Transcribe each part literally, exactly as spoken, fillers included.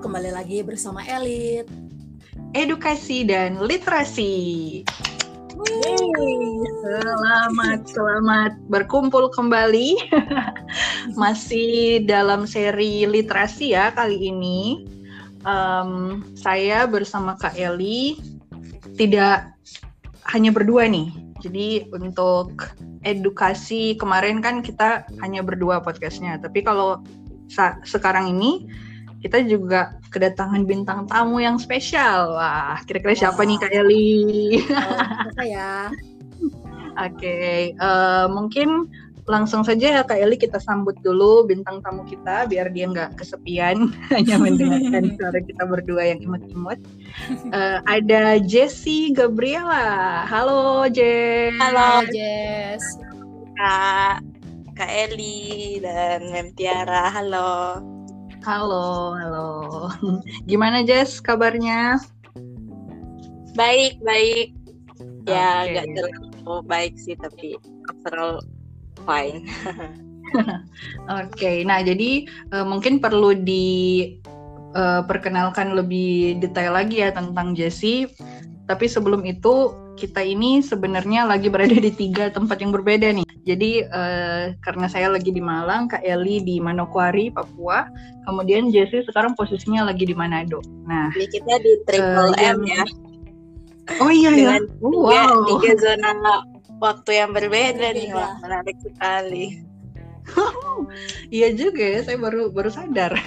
kembali lagi bersama Elit Edukasi dan Literasi. Yeay. Selamat, selamat berkumpul kembali. Masih dalam seri literasi ya kali ini. Um, saya bersama Kak Eli tidak hanya berdua nih. Jadi untuk edukasi kemarin kan kita hanya berdua podcastnya. Tapi kalau sa- sekarang ini kita juga kedatangan bintang tamu yang spesial. Wah, kira-kira siapa wow. nih Kak Eli? Siapa oh, ya? Oke, okay. uh, mungkin langsung saja ya Kak Eli, kita sambut dulu bintang tamu kita biar dia nggak kesepian hanya mendengarkan suara kita berdua yang imut-imut. Uh, ada Jessie Gabriela. Halo Jess. Halo Jess. Kak, Kak Eli dan Mem Tiara. Halo. Halo, halo. Gimana Jess kabarnya? Baik, baik. Ya, nggak okay. terlalu baik sih, tapi overall fine. Oke, okay. Nah jadi uh, mungkin perlu diperkenalkan uh, lebih detail lagi ya tentang Jessie. Tapi sebelum itu, kita ini sebenarnya lagi berada di tiga tempat yang berbeda nih. Jadi uh, karena saya lagi di Malang, Kak Eli di Manokwari, Papua. Kemudian Jessie sekarang posisinya lagi di Manado. Nah, ini kita di Triple uh, M ya. Oh iya ya. Tiga, wow. Tiga zona waktu yang berbeda nih. Wah, menarik sekali. Iya juga ya, saya baru baru sadar.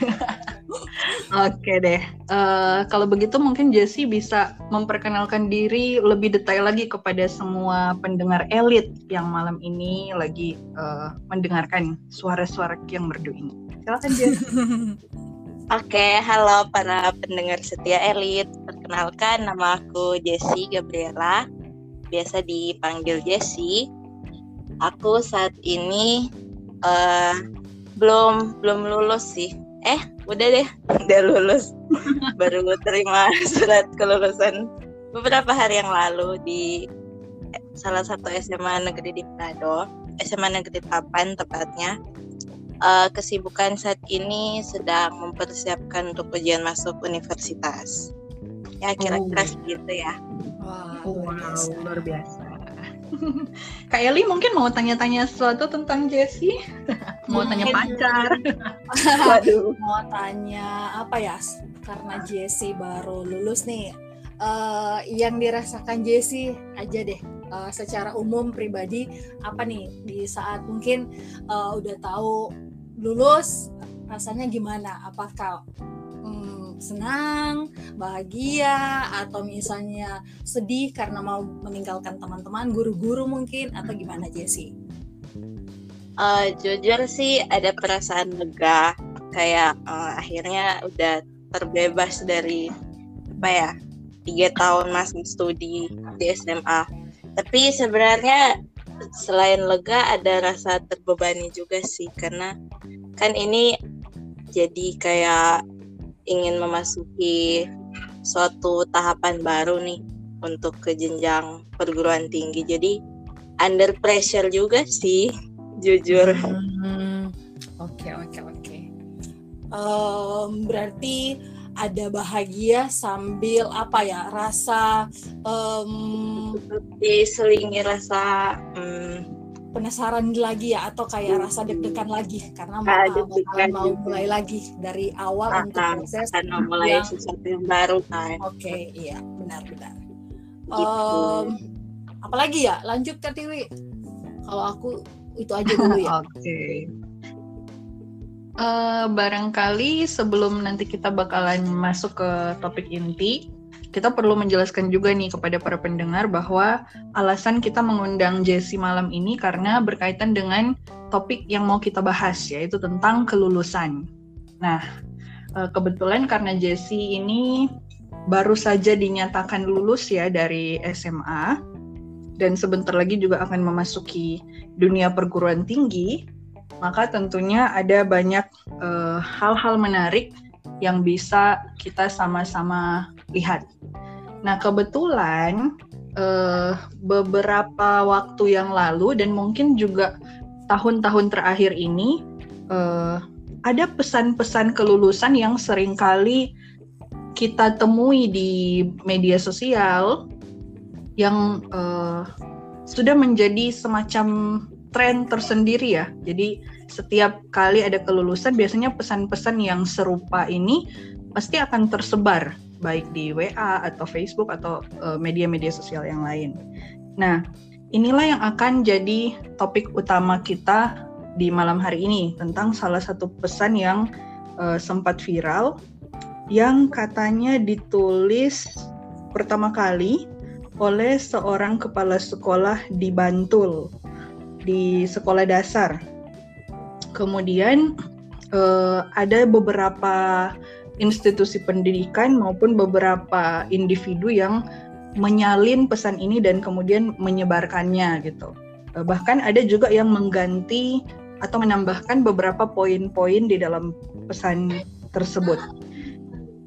Oke deh, uh, kalau begitu mungkin Jessie bisa memperkenalkan diri lebih detail lagi kepada semua pendengar Elit yang malam ini lagi uh, mendengarkan suara-suara yang merdu ini. Silakan Jessie. Oke, halo para pendengar setia Elit. Perkenalkan, nama aku Jessie Gabriela, biasa dipanggil Jessie. Aku saat ini uh, belum belum lulus sih. Eh, udah deh, udah lulus. Baru terima surat kelulusan beberapa hari yang lalu di salah satu S M A Negeri di Manado, S M A Negeri Papan tepatnya. Uh, kesibukan saat ini sedang mempersiapkan untuk ujian masuk universitas. Ya, kira-kira segitu ya. Wow, luar biasa. Luar biasa. Kak Eli mungkin mau tanya-tanya sesuatu tentang Jessie. Mau tanya pacar. Waduh. Mau tanya apa ya? Karena Jessie baru lulus nih, uh, yang dirasakan Jessie aja deh, uh, secara umum pribadi apa nih di saat mungkin uh, udah tahu lulus, rasanya gimana? Apakah senang, bahagia, atau misalnya sedih karena mau meninggalkan teman-teman, guru-guru mungkin, atau gimana Jessie? Uh, jujur sih ada perasaan lega, kayak uh, akhirnya udah terbebas dari apa ya, tiga tahun masa studi di S M A. Tapi sebenarnya selain lega ada rasa terbebani juga sih, karena kan ini jadi kayak ingin memasuki suatu tahapan baru nih untuk ke jenjang perguruan tinggi. Jadi under pressure juga sih, jujur. Oke, oke, oke. Berarti ada bahagia sambil apa ya, rasa um, diselingi rasa um, penasaran lagi ya, atau kayak hmm. rasa deg-degan lagi karena ah, deg-degan mau juga. mulai lagi dari awal ah, untuk proses karena mulai yang... sesuatu yang baru kan. Oke, okay, iya benar-benar. Gitu. Um, apalagi ya, lanjut ke Tiwi. Kalau aku itu aja dulu ya. Oke. Okay. Uh, barangkali sebelum nanti kita bakalan masuk ke topik inti, kita perlu menjelaskan juga nih kepada para pendengar bahwa alasan kita mengundang Jessie malam ini karena berkaitan dengan topik yang mau kita bahas, yaitu tentang kelulusan. Nah, kebetulan karena Jessie ini baru saja dinyatakan lulus ya dari S M A, dan sebentar lagi juga akan memasuki dunia perguruan tinggi, maka tentunya ada banyak uh, hal-hal menarik yang bisa kita sama-sama lihat. Nah, kebetulan eh, beberapa waktu yang lalu dan mungkin juga tahun-tahun terakhir ini eh, ada pesan-pesan kelulusan yang seringkali kita temui di media sosial yang uh, sudah menjadi semacam tren tersendiri ya. Jadi setiap kali ada kelulusan biasanya pesan-pesan yang serupa ini pasti akan tersebar baik di W A atau Facebook atau uh, media-media sosial yang lain. Nah, inilah yang akan jadi topik utama kita di malam hari ini tentang salah satu pesan yang uh, sempat viral yang katanya ditulis pertama kali oleh seorang kepala sekolah di Bantul di sekolah dasar. Kemudian uh, ada beberapa institusi pendidikan maupun beberapa individu yang menyalin pesan ini dan kemudian menyebarkannya gitu. Uh, bahkan ada juga yang mengganti atau menambahkan beberapa poin-poin di dalam pesan tersebut.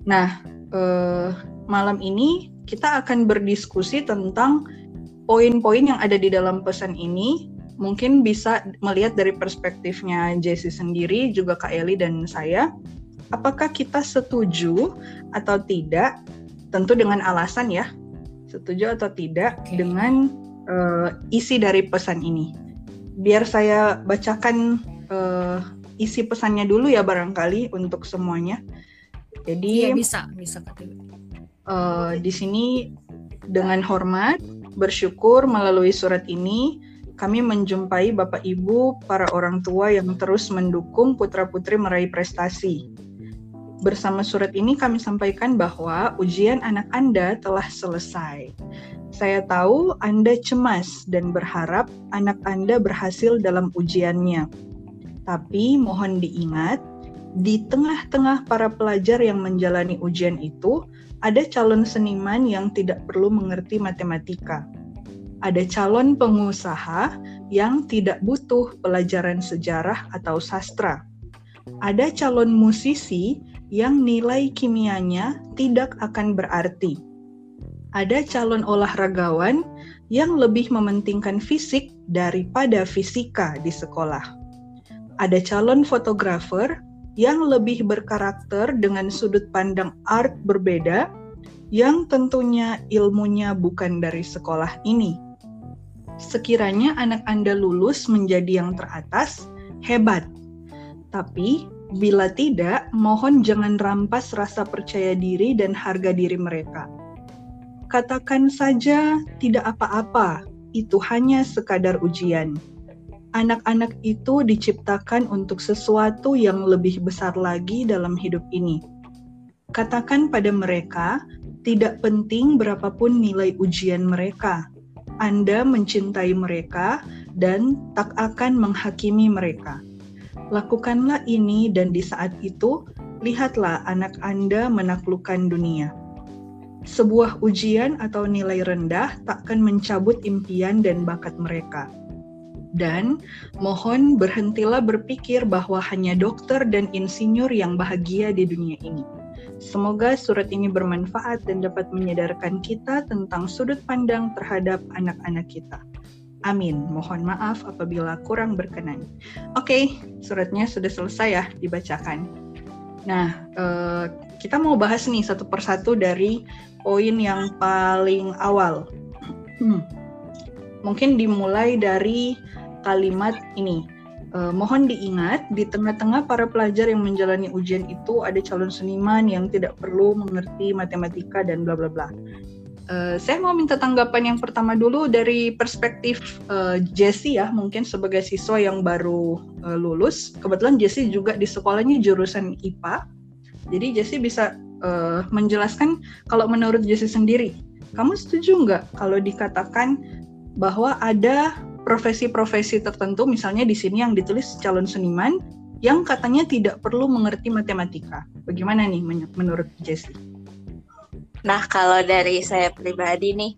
Nah, eh, malam ini kita akan berdiskusi tentang poin-poin yang ada di dalam pesan ini. Mungkin bisa melihat dari perspektifnya Jessie sendiri, juga Kak Eli dan saya. Apakah kita setuju atau tidak? Tentu dengan alasan ya. Setuju atau tidak okay. dengan eh, isi dari pesan ini. Biar saya bacakan uh, isi pesannya dulu ya barangkali untuk semuanya. Jadi ya, bisa, bisa Kak Dewi. Uh, di sini dengan hormat, bersyukur melalui surat ini kami menjumpai Bapak Ibu para orang tua yang terus mendukung putra-putri meraih prestasi. Bersama surat ini kami sampaikan bahwa ujian anak Anda telah selesai. Saya tahu Anda cemas dan berharap anak Anda berhasil dalam ujiannya. Tapi mohon diingat, di tengah-tengah para pelajar yang menjalani ujian itu, ada calon seniman yang tidak perlu mengerti matematika. Ada calon pengusaha yang tidak butuh pelajaran sejarah atau sastra. Ada calon musisi yang nilai kimianya tidak akan berarti. Ada calon olahragawan yang lebih mementingkan fisik daripada fisika di sekolah. Ada calon fotografer yang lebih berkarakter dengan sudut pandang art berbeda, yang tentunya ilmunya bukan dari sekolah ini. Sekiranya anak Anda lulus menjadi yang teratas, hebat. Tapi, bila tidak, mohon jangan rampas rasa percaya diri dan harga diri mereka. Katakan saja tidak apa-apa, itu hanya sekadar ujian. Anak-anak itu diciptakan untuk sesuatu yang lebih besar lagi dalam hidup ini. Katakan pada mereka, tidak penting berapapun nilai ujian mereka. Anda mencintai mereka dan tak akan menghakimi mereka. Lakukanlah ini dan di saat itu, lihatlah anak Anda menaklukkan dunia. Sebuah ujian atau nilai rendah takkan mencabut impian dan bakat mereka. Dan mohon berhentilah berpikir bahwa hanya dokter dan insinyur yang bahagia di dunia ini. Semoga surat ini bermanfaat dan dapat menyadarkan kita tentang sudut pandang terhadap anak-anak kita. Amin. Mohon maaf apabila kurang berkenan. Oke, suratnya sudah selesai ya dibacakan. Nah, eh, kita mau bahas nih satu persatu dari poin yang paling awal. Hmm. Mungkin dimulai dari kalimat ini. Eh, mohon diingat, di tengah-tengah para pelajar yang menjalani ujian itu ada calon seniman yang tidak perlu mengerti matematika dan bla bla bla. Uh, saya mau minta tanggapan yang pertama dulu dari perspektif uh, Jessie ya, mungkin sebagai siswa yang baru uh, lulus. Kebetulan Jessie juga di sekolahnya jurusan I P A, jadi Jessie bisa uh, menjelaskan kalau menurut Jessie sendiri, kamu setuju nggak kalau dikatakan bahwa ada profesi-profesi tertentu, misalnya di sini yang ditulis calon seniman, yang katanya tidak perlu mengerti matematika. Bagaimana nih men- menurut Jessie? Nah, kalau dari saya pribadi nih,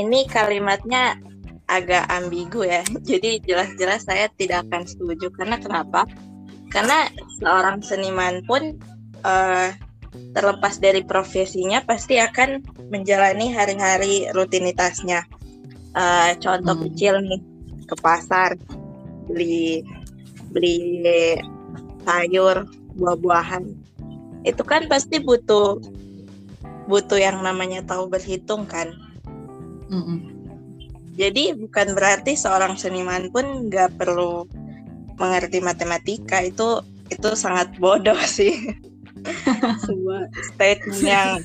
ini kalimatnya agak ambigu ya. Jadi jelas-jelas saya tidak akan setuju. Karena kenapa? Karena seorang seniman pun uh, terlepas dari profesinya pasti akan menjalani hari-hari rutinitasnya. Uh, contoh hmm. kecil nih, ke pasar, beli beli sayur, buah-buahan. Itu kan pasti butuh butuh yang namanya tahu berhitung kan. Mm-mm. Jadi bukan berarti seorang seniman pun nggak perlu mengerti matematika. Itu itu sangat bodoh sih. Sebuah statement yang,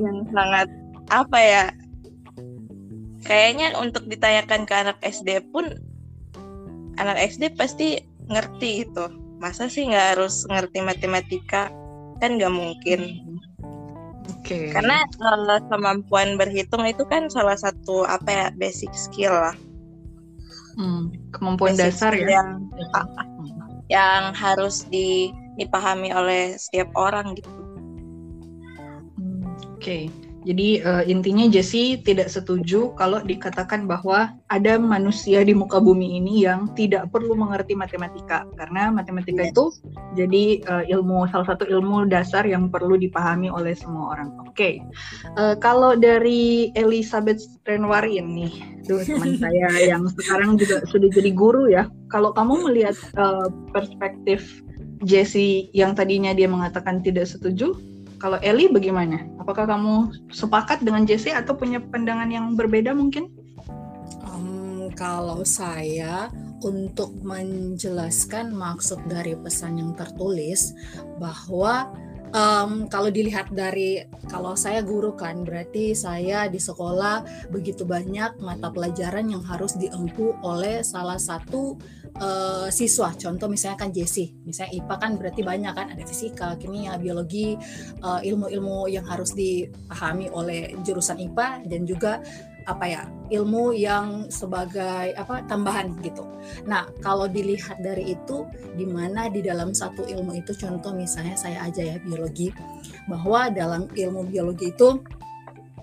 yang sangat apa ya, kayaknya untuk ditanyakan ke anak S D pun anak S D pasti ngerti itu. Masa sih nggak harus ngerti matematika, kan nggak mungkin. Okay. Karena kemampuan berhitung itu kan salah satu apa ya, basic skill lah. Hmm, kemampuan basic dasar ya. Yang, hmm. yang harus di dipahami oleh setiap orang gitu. Oke, okay. Jadi uh, intinya Jessie tidak setuju kalau dikatakan bahwa ada manusia di muka bumi ini yang tidak perlu mengerti matematika, karena matematika yes. itu jadi uh, ilmu, salah satu ilmu dasar yang perlu dipahami oleh semua orang. Oke, okay. uh, kalau dari Elizabeth Renwarin nih, tuh teman saya yang sekarang juga sudah jadi guru ya. Kalau kamu melihat uh, perspektif Jessie yang tadinya dia mengatakan tidak setuju, kalau Eli bagaimana? Apakah kamu sepakat dengan Jessie atau punya pandangan yang berbeda mungkin? Um, kalau saya, untuk menjelaskan maksud dari pesan yang tertulis, bahwa Um, kalau dilihat dari, kalau saya guru kan, berarti saya di sekolah begitu banyak mata pelajaran yang harus diempu oleh salah satu uh, siswa. Contoh misalnya kan Jessie, misalnya I P A kan berarti banyak kan, ada fisika, kimia, biologi, uh, ilmu-ilmu yang harus dipahami oleh jurusan I P A, dan juga apa ya, ilmu yang sebagai apa tambahan gitu. Nah, kalau dilihat dari itu, di mana di dalam satu ilmu itu, contoh misalnya saya aja ya, biologi, bahwa dalam ilmu biologi itu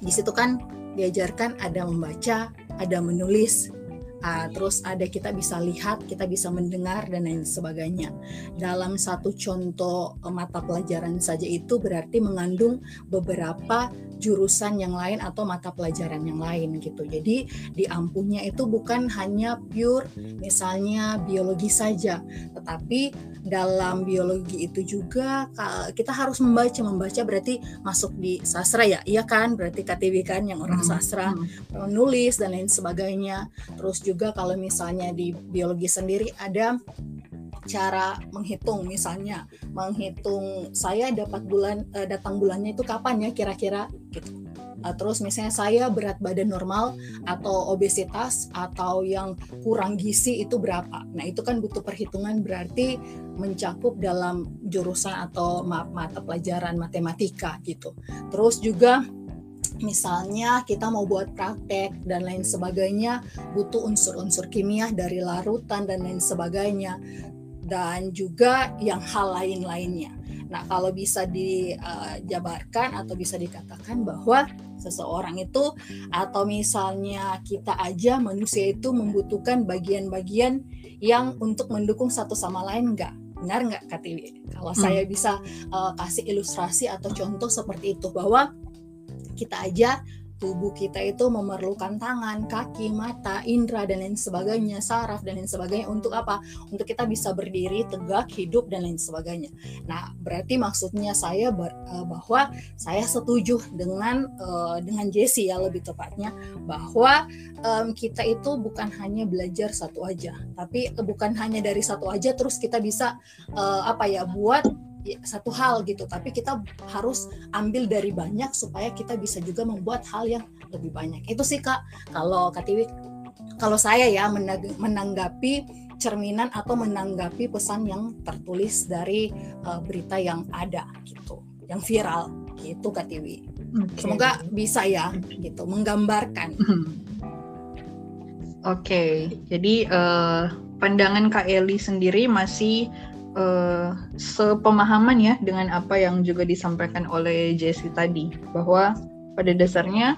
di situ kan diajarkan ada membaca, ada menulis, Uh, terus ada kita bisa lihat, kita bisa mendengar dan lain sebagainya. Dalam satu contoh uh, mata pelajaran saja itu berarti mengandung beberapa jurusan yang lain atau mata pelajaran yang lain gitu. Jadi diampunya itu bukan hanya pure misalnya biologi saja, tetapi dalam biologi itu juga uh, kita harus membaca. Membaca berarti masuk di sastra ya, iya kan, berarti K T B kan yang orang sastra, menulis dan lain sebagainya. Terus juga kalau misalnya di biologi sendiri ada cara menghitung, misalnya menghitung saya dapat bulan eh, datang bulannya itu kapan ya kira-kira gitu. Terus misalnya saya berat badan normal atau obesitas atau yang kurang gizi itu berapa. Nah itu kan butuh perhitungan, berarti mencakup dalam jurusan atau maaf, mata pelajaran matematika gitu. Terus juga misalnya kita mau buat praktek dan lain sebagainya, butuh unsur-unsur kimia dari larutan dan lain sebagainya, dan juga yang hal lain-lainnya. Nah, kalau bisa dijabarkan atau bisa dikatakan bahwa seseorang itu atau misalnya kita aja manusia itu membutuhkan bagian-bagian yang untuk mendukung satu sama lain, enggak? Benar enggak K T W? Kalau hmm. saya bisa uh, kasih ilustrasi atau contoh seperti itu, bahwa kita aja, tubuh kita itu memerlukan tangan, kaki, mata, indera, dan lain sebagainya, saraf, dan lain sebagainya. Untuk apa? Untuk kita bisa berdiri, tegak, hidup, dan lain sebagainya. Nah, berarti maksudnya saya bahwa saya setuju dengan dengan Jessie ya, lebih tepatnya, bahwa um, kita itu bukan hanya belajar satu aja, tapi bukan hanya dari satu aja terus kita bisa uh, apa ya, buat satu hal gitu, tapi kita harus ambil dari banyak supaya kita bisa juga membuat hal yang lebih banyak. Itu sih Kak, kalau Kak Tiwi, kalau saya ya menanggapi cerminan atau menanggapi pesan yang tertulis dari uh, berita yang ada gitu, yang viral gitu Kak Tiwi. Okay. Semoga bisa ya gitu menggambarkan. Oke, okay. Jadi uh, pandangan Kak Eli sendiri masih Uh, sepemahaman ya dengan apa yang juga disampaikan oleh Jessie tadi, bahwa pada dasarnya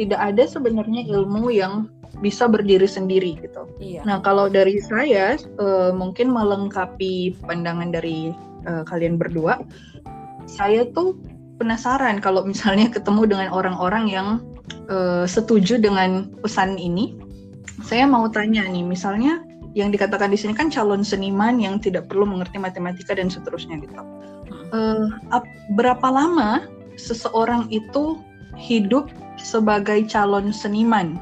tidak ada sebenarnya ilmu yang bisa berdiri sendiri gitu. Iya. Nah kalau dari saya uh, mungkin melengkapi pandangan dari uh, kalian berdua, saya tuh penasaran kalau misalnya ketemu dengan orang-orang yang uh, setuju dengan pesan ini, saya mau tanya nih, misalnya yang dikatakan di sini kan calon seniman yang tidak perlu mengerti matematika dan seterusnya gitu. Uh, berapa lama seseorang itu hidup sebagai calon seniman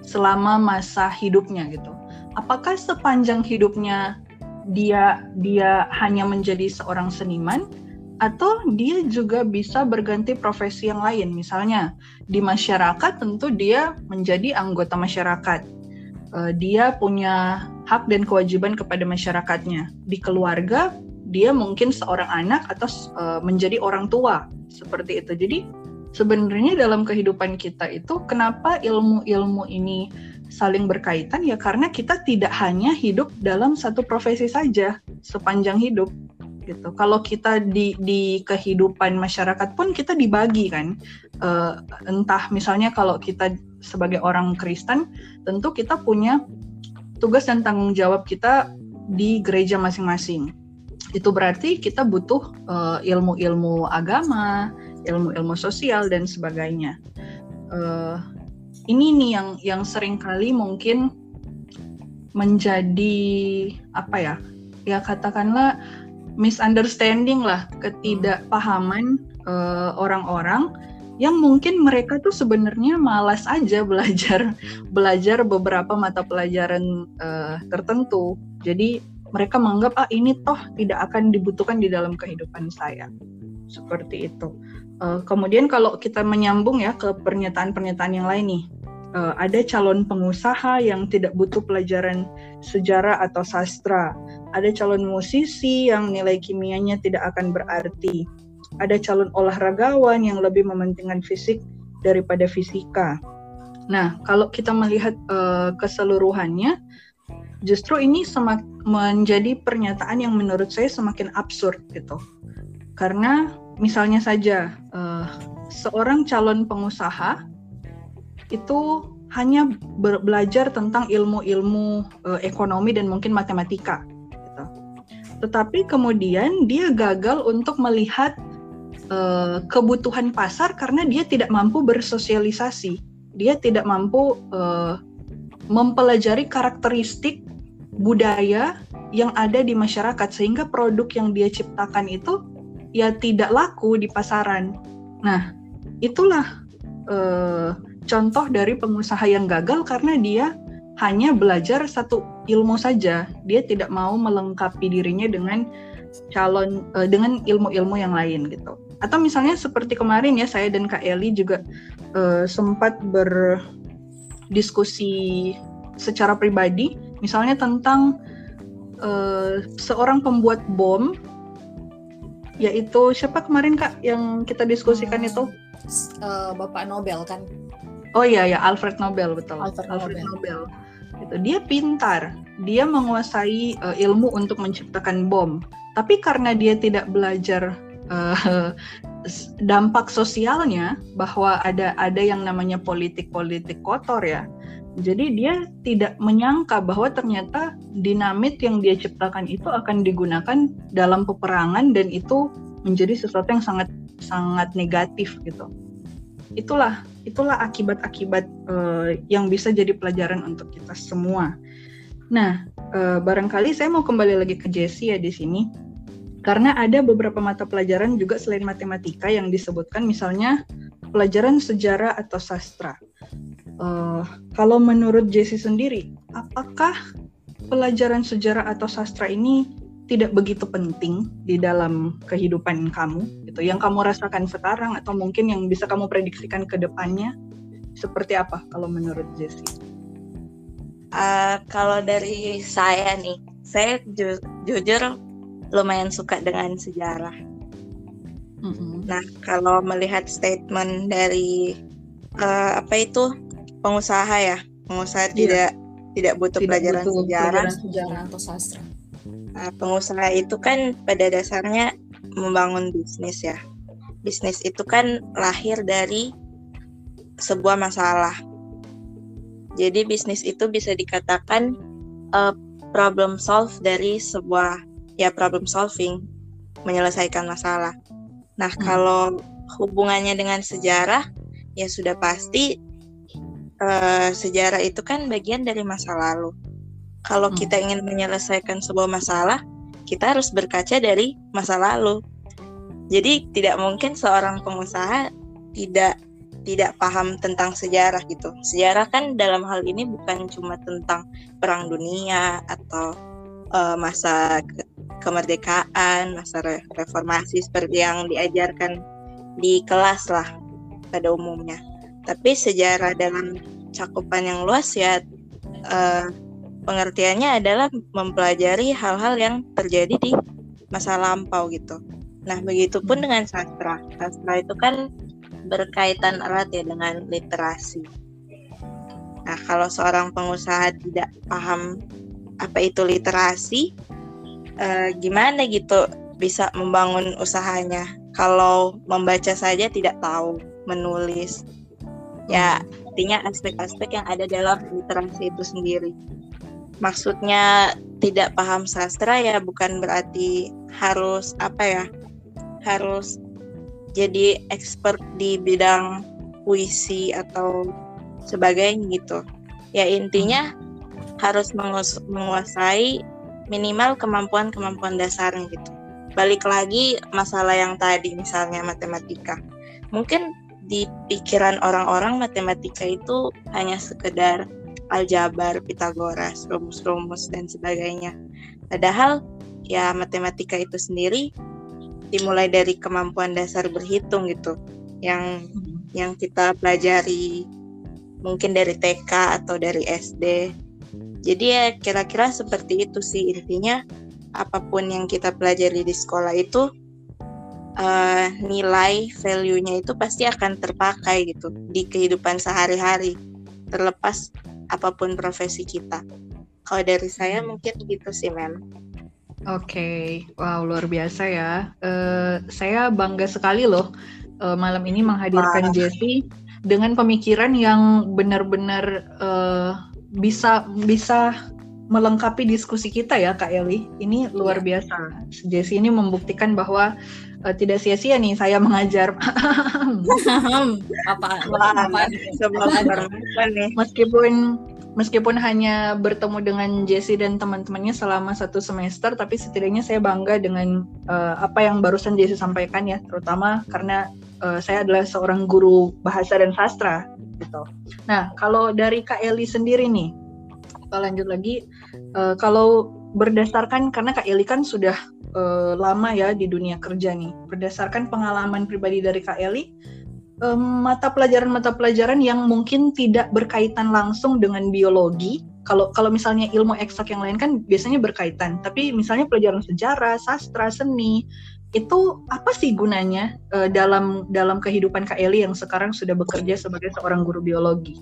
selama masa hidupnya gitu? Apakah sepanjang hidupnya dia dia hanya menjadi seorang seniman? Atau dia juga bisa berganti profesi yang lain, misalnya di masyarakat tentu dia menjadi anggota masyarakat, dia punya hak dan kewajiban kepada masyarakatnya. Di keluarga dia mungkin seorang anak atau menjadi orang tua, seperti itu. Jadi sebenarnya dalam kehidupan kita itu kenapa ilmu-ilmu ini saling berkaitan, ya karena kita tidak hanya hidup dalam satu profesi saja sepanjang hidup gitu. Kalau kita di, di kehidupan masyarakat pun kita dibagi kan, uh, entah misalnya kalau kita sebagai orang Kristen, tentu kita punya tugas dan tanggung jawab kita di gereja masing-masing. Itu berarti kita butuh uh, ilmu-ilmu agama, ilmu-ilmu sosial dan sebagainya. Uh, ini nih yang yang seringkali mungkin menjadi apa ya? Ya katakanlah misunderstanding lah, ketidakpahaman uh, orang-orang yang mungkin mereka tuh sebenarnya malas aja belajar belajar beberapa mata pelajaran uh, tertentu. Jadi mereka menganggap ah ini toh tidak akan dibutuhkan di dalam kehidupan saya, seperti itu. Uh, kemudian kalau kita menyambung ya ke pernyataan-pernyataan yang lain nih, uh, ada calon pengusaha yang tidak butuh pelajaran sejarah atau sastra. Ada calon musisi yang nilai kimianya tidak akan berarti. Ada calon olahragawan yang lebih mementingkan fisik daripada fisika. Nah, kalau kita melihat uh, keseluruhannya, justru ini semak- menjadi pernyataan yang menurut saya semakin absurd gitu. Karena misalnya saja uh, seorang calon pengusaha itu hanya ber- belajar tentang ilmu-ilmu uh, ekonomi dan mungkin matematika. Tetapi kemudian dia gagal untuk melihat uh, kebutuhan pasar karena dia tidak mampu bersosialisasi. Dia tidak mampu uh, mempelajari karakteristik budaya yang ada di masyarakat. Sehingga produk yang dia ciptakan itu ya tidak laku di pasaran. Nah, itulah uh, contoh dari pengusaha yang gagal karena dia hanya belajar satu ilmu saja, dia tidak mau melengkapi dirinya dengan calon uh, dengan ilmu-ilmu yang lain gitu. Atau misalnya seperti kemarin ya, saya dan Kak Eli juga uh, sempat berdiskusi secara pribadi, misalnya tentang uh, seorang pembuat bom, yaitu siapa kemarin Kak yang kita diskusikan itu? Uh, Bapak Nobel kan? Oh iya ya, Alfred Nobel, betul. Alfred, Alfred Nobel. Nobel. Gitu. Dia pintar, dia menguasai uh, ilmu untuk menciptakan bom. Tapi karena dia tidak belajar uh, dampak sosialnya, bahwa ada ada yang namanya politik-politik kotor ya. Jadi dia tidak menyangka bahwa ternyata dinamit yang dia ciptakan itu akan digunakan dalam peperangan dan itu menjadi sesuatu yang sangat sangat negatif gitu. Itulah itulah akibat-akibat uh, yang bisa jadi pelajaran untuk kita semua. Nah, uh, barangkali saya mau kembali lagi ke Jessie ya di sini, karena ada beberapa mata pelajaran juga selain matematika yang disebutkan, misalnya pelajaran sejarah atau sastra. Uh, kalau menurut Jessie sendiri, apakah pelajaran sejarah atau sastra ini tidak begitu penting di dalam kehidupan kamu gitu, yang kamu rasakan sekarang atau mungkin yang bisa kamu prediksikan ke depannya seperti apa kalau menurut Jessie? Uh, kalau dari saya nih, saya ju- jujur lumayan suka dengan sejarah. Mm-hmm. Nah, kalau melihat statement dari uh, apa itu pengusaha ya, pengusaha yeah. tidak tidak butuh tidak pelajaran butuh sejarah. Pelajaran sejarah atau sastra. Nah, pengusaha itu kan pada dasarnya membangun bisnis ya. Bisnis itu kan lahir dari sebuah masalah. Jadi bisnis itu bisa dikatakan uh, problem solve dari sebuah, ya problem solving, menyelesaikan masalah. Nah hmm. kalau hubungannya dengan sejarah, ya sudah pasti uh, sejarah itu kan bagian dari masa lalu. Kalau hmm. kita ingin menyelesaikan sebuah masalah, kita harus berkaca dari masa lalu. Jadi tidak mungkin seorang pengusaha tidak tidak paham tentang sejarah gitu. Sejarah kan dalam hal ini bukan cuma tentang perang dunia atau uh, masa kemerdekaan, masa reformasi seperti yang diajarkan di kelas lah pada umumnya. Tapi sejarah dalam cakupan yang luas ya uh, pengertiannya adalah mempelajari hal-hal yang terjadi di masa lampau gitu. Nah, begitupun dengan sastra. Sastra itu kan berkaitan erat ya dengan literasi. Nah, kalau seorang pengusaha tidak paham apa itu literasi, eh, gimana gitu bisa membangun usahanya? Kalau membaca saja tidak tahu menulis. Ya, artinya aspek-aspek yang ada dalam literasi itu sendiri. Maksudnya tidak paham sastra ya bukan berarti harus apa ya? harus jadi expert di bidang puisi atau sebagainya gitu. Ya intinya harus mengus- menguasai minimal kemampuan-kemampuan dasarnya gitu. Balik lagi masalah yang tadi misalnya matematika. Mungkin di pikiran orang-orang matematika itu hanya sekedar aljabar, Pitagoras, rumus-rumus dan sebagainya. Padahal ya matematika itu sendiri dimulai dari kemampuan dasar berhitung gitu, yang yang kita pelajari mungkin dari T K atau dari S D. Jadi ya kira-kira seperti itu sih intinya. Apapun yang kita pelajari di sekolah itu uh, nilai value-nya itu pasti akan terpakai gitu di kehidupan sehari-hari, terlepas apapun profesi kita. Kalau dari saya mungkin gitu sih, Mem. Oke, okay. Wow, luar biasa ya. Uh, saya bangga sekali loh uh, malam ini menghadirkan wow. Jessie dengan pemikiran yang benar-benar uh, bisa bisa melengkapi diskusi kita ya, Kak Eli. Ini luar ya. biasa. Jessie ini membuktikan bahwa uh, tidak sia-sia nih saya mengajar. apa? Apa? Meskipun Meskipun hanya bertemu dengan Jessie dan teman-temannya selama satu semester, tapi setidaknya saya bangga dengan uh, apa yang barusan Jessie sampaikan ya, terutama karena uh, saya adalah seorang guru bahasa dan sastra gitu. Nah, kalau dari Kak Eli sendiri nih, kita lanjut lagi. Uh, kalau berdasarkan, karena Kak Eli kan sudah uh, lama ya di dunia kerja nih, berdasarkan pengalaman pribadi dari Kak Eli, mata pelajaran-mata pelajaran yang mungkin tidak berkaitan langsung dengan biologi. Kalau kalau misalnya ilmu eksak yang lain kan biasanya berkaitan, tapi misalnya pelajaran sejarah, sastra, seni, itu apa sih gunanya uh, dalam dalam kehidupan Kak Eli yang sekarang sudah bekerja sebagai seorang guru biologi?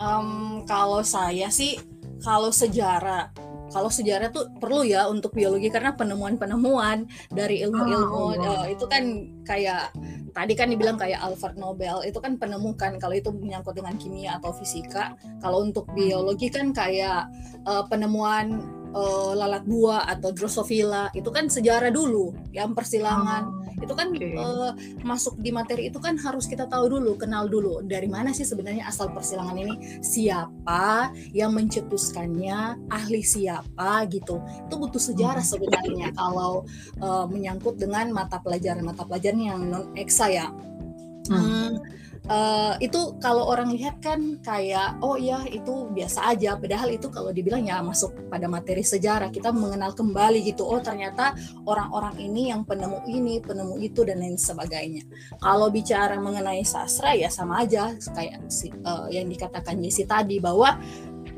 Um, kalau saya sih, kalau sejarah Kalau sejarah tuh perlu ya untuk biologi karena penemuan-penemuan dari ilmu-ilmu oh, wow. itu kan kayak tadi kan dibilang kayak Alfred Nobel itu kan penemukan, kalau itu menyangkut dengan kimia atau fisika. Kalau untuk biologi kan kayak uh, penemuan uh, lalat buah atau Drosophila itu kan sejarah dulu yang persilangan. Oh. Itu kan okay. uh, masuk di materi itu kan harus kita tahu dulu, kenal dulu dari mana sih sebenarnya asal persilangan ini, siapa yang mencetuskannya, ahli siapa gitu. Itu butuh sejarah sebenarnya kalau uh, menyangkut dengan mata pelajaran-mata pelajaran yang non eksa ya. Hmm. Hmm, uh, itu kalau orang lihat kan kayak oh ya itu biasa aja, padahal itu kalau dibilang ya masuk pada materi sejarah, kita mengenal kembali gitu, oh ternyata orang-orang ini yang penemu ini, penemu itu dan lain sebagainya. Kalau bicara mengenai sastra ya sama aja kayak uh, yang dikatakan Jessie tadi, bahwa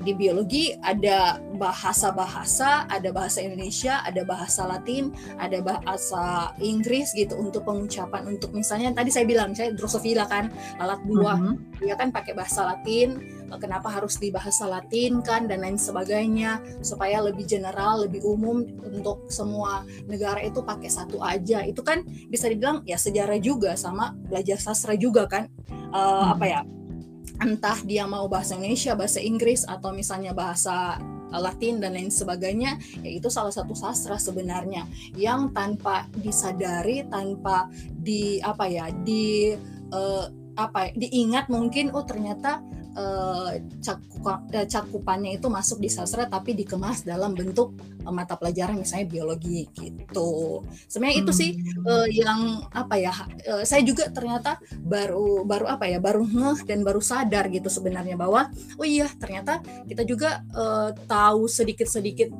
di biologi ada bahasa-bahasa, ada bahasa Indonesia, ada bahasa Latin, ada bahasa Inggris gitu untuk pengucapan, untuk misalnya tadi saya bilang saya Drosophila kan lalat buah, mm-hmm. dia kan pakai bahasa Latin, kenapa harus di bahasa Latin kan dan lain sebagainya, supaya lebih general, lebih umum untuk semua negara itu pakai satu aja. Itu kan bisa dibilang ya sejarah juga sama belajar sastra juga kan, uh, mm-hmm. apa ya? entah dia mau bahasa Indonesia, bahasa Inggris, atau misalnya bahasa Latin dan lain sebagainya, yaitu salah satu sastra sebenarnya yang tanpa disadari, tanpa di apa ya, di uh, apa diingat mungkin, oh ternyata eh, cakup, eh, cakupannya itu masuk di sastra tapi dikemas dalam bentuk eh, mata pelajaran misalnya biologi gitu. Sebenarnya hmm. itu sih eh, yang apa ya eh, saya juga ternyata baru baru apa ya baru ngeh dan baru sadar gitu sebenarnya bahwa oh iya ternyata kita juga eh, tahu sedikit-sedikit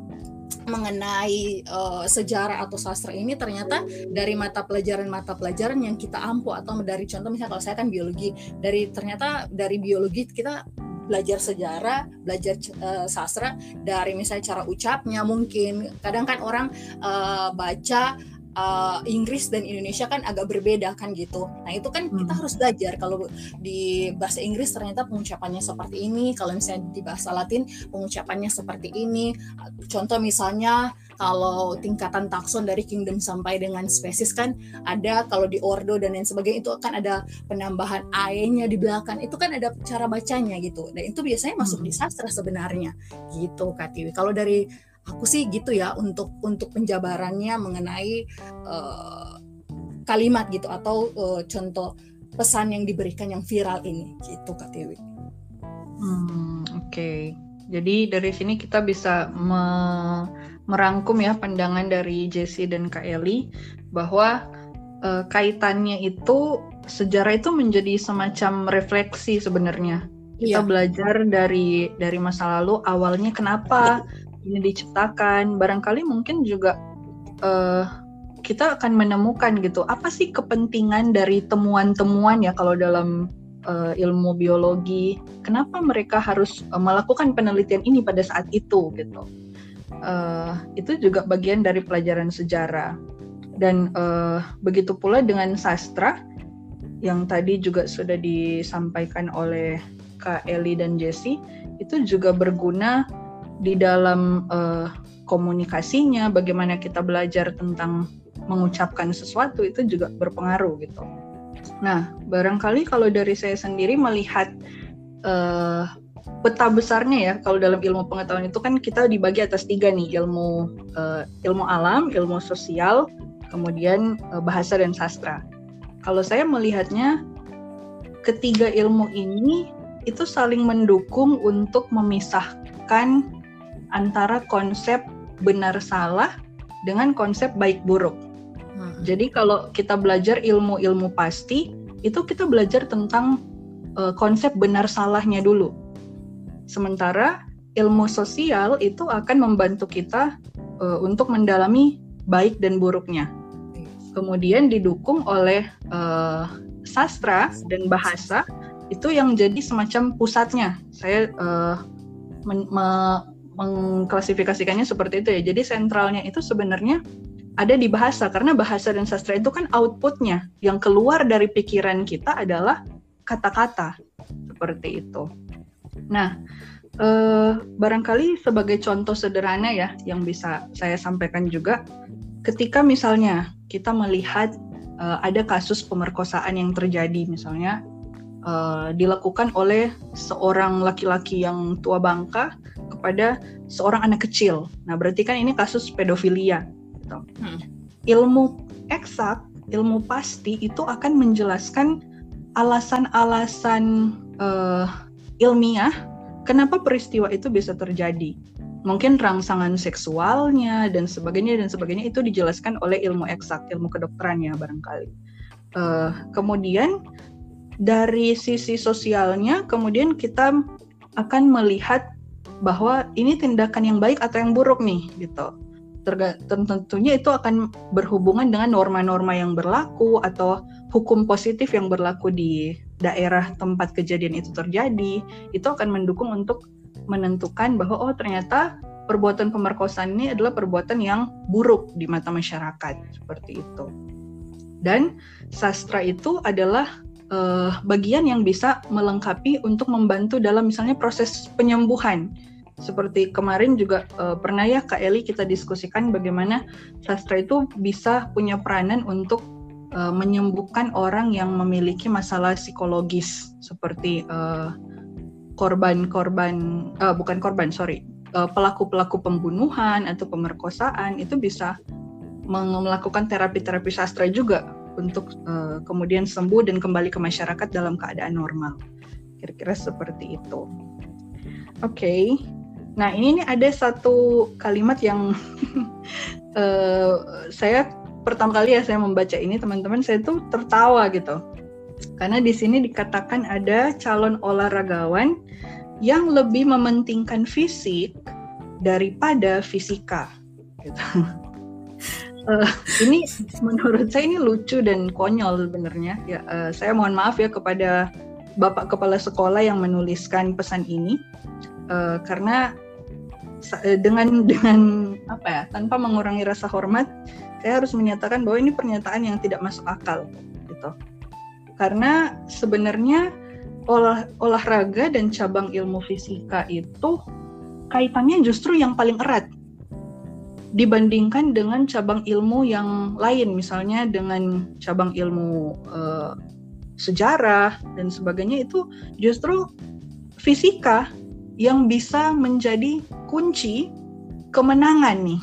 mengenai uh, sejarah atau sastra ini ternyata dari mata pelajaran-mata pelajaran yang kita ampuh atau dari contoh misalnya kalau saya kan biologi, dari ternyata dari biologi kita belajar sejarah, belajar uh, sastra dari misalnya cara ucapnya mungkin. Kadang kan orang uh, baca Uh, Inggris dan Indonesia kan agak berbeda kan gitu. Nah itu kan kita harus belajar kalau di bahasa Inggris ternyata pengucapannya seperti ini, kalau misalnya di bahasa Latin pengucapannya seperti ini. Contoh misalnya kalau tingkatan takson dari kingdom sampai dengan spesies kan ada, kalau di ordo dan lain sebagainya itu akan ada penambahan a-nya di belakang. Itu kan ada cara bacanya gitu. Dan itu biasanya masuk di sastra sebenarnya gitu Kak Tiwi. Kalau dari aku sih gitu ya untuk untuk penjabarannya mengenai uh, kalimat gitu atau uh, contoh pesan yang diberikan yang viral ini gitu Kak Tiwi. Hmm, Oke, okay. Jadi dari sini kita bisa me- merangkum ya pandangan dari Jessie dan Kak Eli bahwa uh, kaitannya itu sejarah itu menjadi semacam refleksi sebenarnya. Kita yeah. belajar dari dari masa lalu awalnya kenapa ini diciptakan, barangkali mungkin juga uh, kita akan menemukan gitu apa sih kepentingan dari temuan-temuan ya kalau dalam uh, ilmu biologi, kenapa mereka harus uh, melakukan penelitian ini pada saat itu gitu. Uh, itu juga bagian dari pelajaran sejarah dan uh, begitu pula dengan sastra yang tadi juga sudah disampaikan oleh Kak Eli dan Jessie, itu juga berguna di dalam uh, komunikasinya, bagaimana kita belajar tentang mengucapkan sesuatu itu juga berpengaruh gitu. Nah, barangkali kalau dari saya sendiri melihat uh, peta besarnya ya, kalau dalam ilmu pengetahuan itu kan kita dibagi atas tiga nih, ilmu uh, ilmu alam, ilmu sosial, kemudian uh, bahasa dan sastra. Kalau saya melihatnya, ketiga ilmu ini itu saling mendukung untuk memisahkan antara konsep benar salah dengan konsep baik buruk. Hmm. Jadi kalau kita belajar ilmu-ilmu pasti, itu kita belajar tentang uh, konsep benar salahnya dulu. Sementara ilmu sosial itu akan membantu kita uh, untuk mendalami baik dan buruknya. Kemudian didukung oleh uh, sastra dan bahasa, itu yang jadi semacam pusatnya. Saya uh, men- me- mengklasifikasikannya seperti itu ya. Jadi sentralnya itu sebenarnya ada di bahasa, karena bahasa dan sastra itu kan outputnya, yang keluar dari pikiran kita adalah kata-kata seperti itu. Nah, eh, barangkali sebagai contoh sederhana ya yang bisa saya sampaikan juga, ketika misalnya kita melihat eh, ada kasus pemerkosaan yang terjadi misalnya eh, dilakukan oleh seorang laki-laki yang tua bangka kepada seorang anak kecil. Nah, berarti kan ini kasus pedofilia. Gitu. Hmm. Ilmu eksak, ilmu pasti itu akan menjelaskan alasan-alasan uh, ilmiah kenapa peristiwa itu bisa terjadi. Mungkin rangsangan seksualnya dan sebagainya dan sebagainya itu dijelaskan oleh ilmu eksak, ilmu kedokteran ya barangkali. Uh, kemudian dari sisi sosialnya, kemudian kita akan melihat bahwa ini tindakan yang baik atau yang buruk nih gitu. Terga- tentunya itu akan berhubungan dengan norma-norma yang berlaku atau hukum positif yang berlaku di daerah tempat kejadian itu terjadi. Itu akan mendukung untuk menentukan bahwa oh ternyata perbuatan pemerkosaan ini adalah perbuatan yang buruk di mata masyarakat seperti itu. Dan sastra itu adalah Uh, bagian yang bisa melengkapi untuk membantu dalam misalnya proses penyembuhan. Seperti kemarin juga uh, pernah ya Kak Eli kita diskusikan bagaimana sastra itu bisa punya peranan untuk uh, menyembuhkan orang yang memiliki masalah psikologis seperti uh, korban-korban uh, bukan korban sorry uh, pelaku-pelaku pembunuhan atau pemerkosaan itu bisa melakukan terapi-terapi sastra juga untuk uh, kemudian sembuh dan kembali ke masyarakat dalam keadaan normal. kira-kira seperti itu. Oke, okay. Nah ini nih ada satu kalimat yang uh, saya pertama kali ya saya membaca ini, teman-teman, saya tuh tertawa gitu. Karena di sini dikatakan ada calon olahragawan yang lebih mementingkan fisik daripada fisika. Gitu. Uh, ini menurut saya ini lucu dan konyol sebenarnya. Ya, uh, saya mohon maaf ya kepada Bapak Kepala Sekolah yang menuliskan pesan ini, uh, karena dengan dengan apa ya, tanpa mengurangi rasa hormat, saya harus menyatakan bahwa ini pernyataan yang tidak masuk akal, gitu. Karena sebenarnya olah, olahraga dan cabang ilmu fisika itu kaitannya justru yang paling erat dibandingkan dengan cabang ilmu yang lain, misalnya dengan cabang ilmu eh, sejarah dan sebagainya. Itu justru fisika yang bisa menjadi kunci kemenangan nih,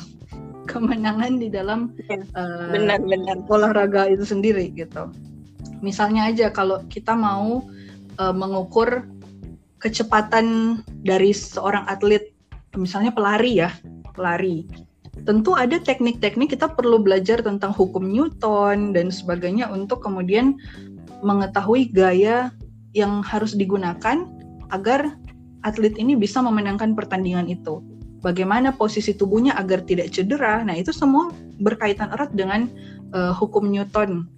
kemenangan di dalam eh, benar-benar olahraga itu sendiri gitu. Misalnya aja kalau kita mau e, mengukur kecepatan dari seorang atlet, misalnya pelari ya, pelari. Tentu ada teknik-teknik, kita perlu belajar tentang hukum Newton dan sebagainya untuk kemudian mengetahui gaya yang harus digunakan agar atlet ini bisa memenangkan pertandingan itu. Bagaimana posisi tubuhnya agar tidak cedera, nah itu semua berkaitan erat dengan e, hukum Newton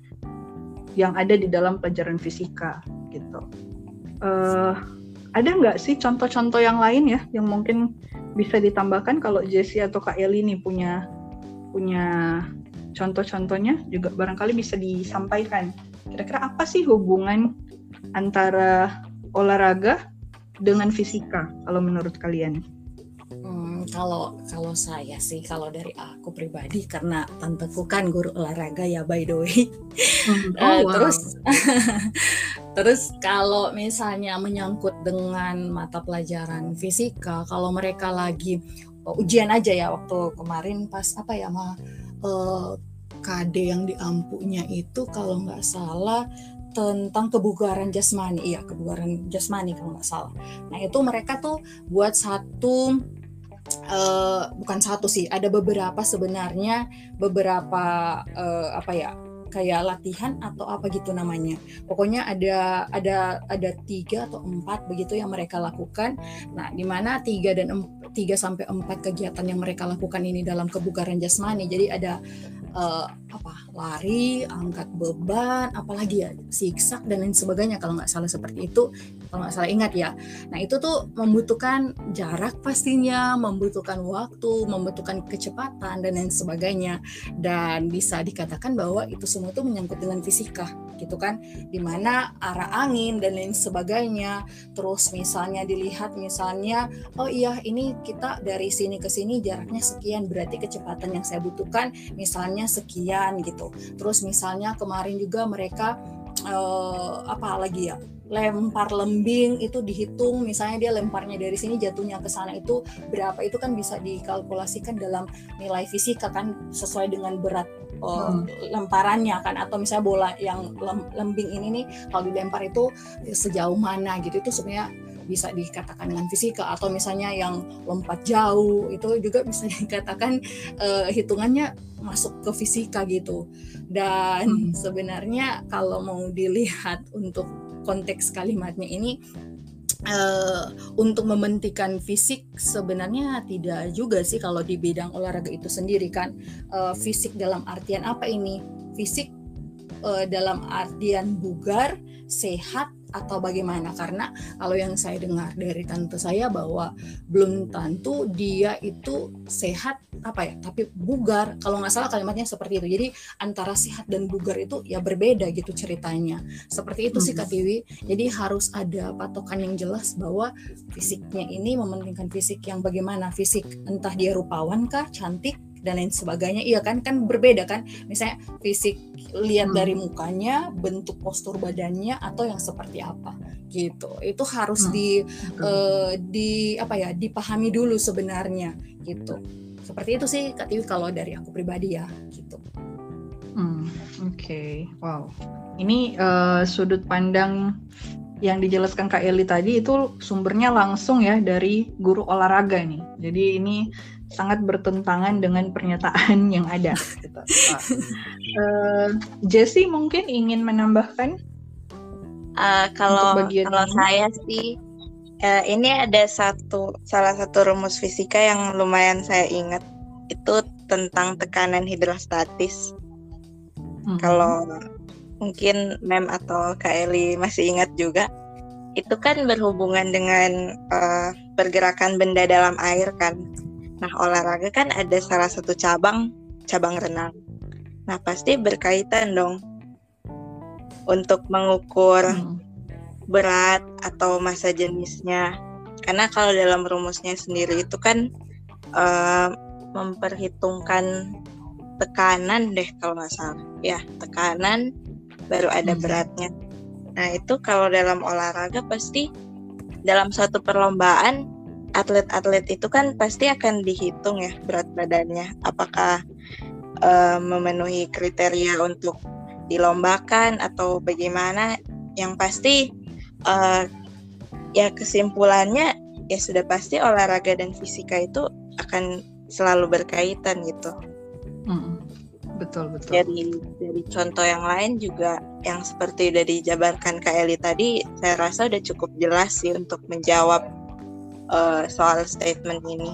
yang ada di dalam pelajaran fisika gitu. Uh, ada nggak sih contoh-contoh yang lain ya yang mungkin bisa ditambahkan kalau Jessie atau Kak Eli nih punya punya contoh-contohnya juga barangkali bisa disampaikan. Kira-kira apa sih hubungan antara olahraga dengan fisika kalau menurut kalian? Hmm, kalau kalau saya sih, kalau dari aku pribadi, karena tanteku kan guru olahraga ya, by the way. Oh, uh, wow. Terus terus kalau misalnya menyangkut dengan mata pelajaran fisika, kalau mereka lagi uh, ujian aja ya, waktu kemarin pas apa ya mah uh, K D yang di ampunya itu kalau nggak salah tentang kebugaran jasmani, iya kebugaran jasmani kalau nggak salah. Nah itu mereka tuh buat satu uh, bukan satu sih, ada beberapa sebenarnya beberapa uh, apa ya kayak latihan atau apa gitu namanya. Pokoknya ada ada ada tiga atau empat begitu yang mereka lakukan. Nah, di mana tiga dan tiga sampai empat kegiatan yang mereka lakukan ini dalam kebugaran jasmani. Jadi ada uh, apa? Lari, angkat beban, apalagi ya, siksak dan lain sebagainya kalau nggak salah seperti itu. Kalau nggak salah ingat ya. Nah, itu tuh membutuhkan jarak pastinya, membutuhkan waktu, membutuhkan kecepatan dan lain sebagainya. Dan bisa dikatakan bahwa itu semua itu menyangkut dengan fisika gitu kan, dimana arah angin dan lain sebagainya. Terus misalnya dilihat misalnya, oh iya ini kita dari sini ke sini jaraknya sekian, berarti kecepatan yang saya butuhkan misalnya sekian gitu. Terus misalnya kemarin juga mereka eh, apa lagi ya, lempar lembing itu dihitung, misalnya dia lemparnya dari sini jatuhnya ke sana itu berapa, itu kan bisa dikalkulasikan dalam nilai fisika kan, sesuai dengan berat uh, hmm. lemparannya kan, atau misalnya bola yang lem- lembing ini nih kalau dilempar itu sejauh mana gitu, itu sebenarnya bisa dikatakan dengan fisika. Atau misalnya yang lompat jauh itu juga bisa dikatakan uh, hitungannya masuk ke fisika gitu. Dan hmm. sebenarnya kalau mau dilihat untuk konteks kalimatnya ini uh, untuk mementingkan fisik sebenarnya tidak juga sih kalau di bidang olahraga itu sendiri kan. Uh, fisik dalam artian apa ini? Fisik uh, dalam artian bugar, sehat, atau bagaimana? Karena kalau yang saya dengar dari tante saya bahwa belum tentu dia itu sehat apa ya, tapi bugar, kalau nggak salah kalimatnya seperti itu. Jadi antara sehat dan bugar itu ya berbeda gitu ceritanya, seperti itu sih Kak Tiwi. Jadi harus ada patokan yang jelas bahwa fisiknya ini mementingkan fisik yang bagaimana, fisik entah dia rupawan kah, cantik dan lain sebagainya, iya kan, kan berbeda kan. Misalnya fisik lihat hmm. dari mukanya, bentuk postur badannya, atau yang seperti apa gitu. Itu harus hmm. di hmm. Uh, di apa ya, dipahami dulu sebenarnya gitu. Seperti itu sih Kak Tiwi kalau dari aku pribadi ya gitu. Hmm, Oke, okay. Wow. Ini uh, sudut pandang yang dijelaskan Kak Eli tadi itu sumbernya langsung ya dari guru olahraga nih. Jadi ini sangat bertentangan dengan pernyataan yang ada. Gitu. uh, Jessie mungkin ingin menambahkan? Uh, kalau kalau ini? Saya sih uh, ini ada satu salah satu rumus fisika yang lumayan saya ingat, itu tentang tekanan hidrostatis. Hmm. Kalau mungkin Mem atau Kak Eli masih ingat juga, itu kan berhubungan dengan uh, pergerakan benda dalam air kan. Nah, olahraga kan ada salah satu cabang cabang renang. Nah, pasti berkaitan dong. Untuk mengukur hmm. berat atau massa jenisnya, karena kalau dalam rumusnya sendiri itu kan uh, memperhitungkan tekanan deh kalau nggak salah, ya tekanan baru ada hmm. beratnya. Nah itu kalau dalam olahraga pasti dalam suatu perlombaan atlet-atlet itu kan pasti akan dihitung ya berat badannya, apakah uh, memenuhi kriteria untuk dilombakan atau bagaimana. Yang pasti uh, ya kesimpulannya ya sudah pasti olahraga dan fisika itu akan selalu berkaitan gitu. Mm, betul betul. Dari dari contoh yang lain juga yang seperti udah dijabarkan Kak Eli tadi, saya rasa udah cukup jelas sih untuk menjawab uh, soal statement ini.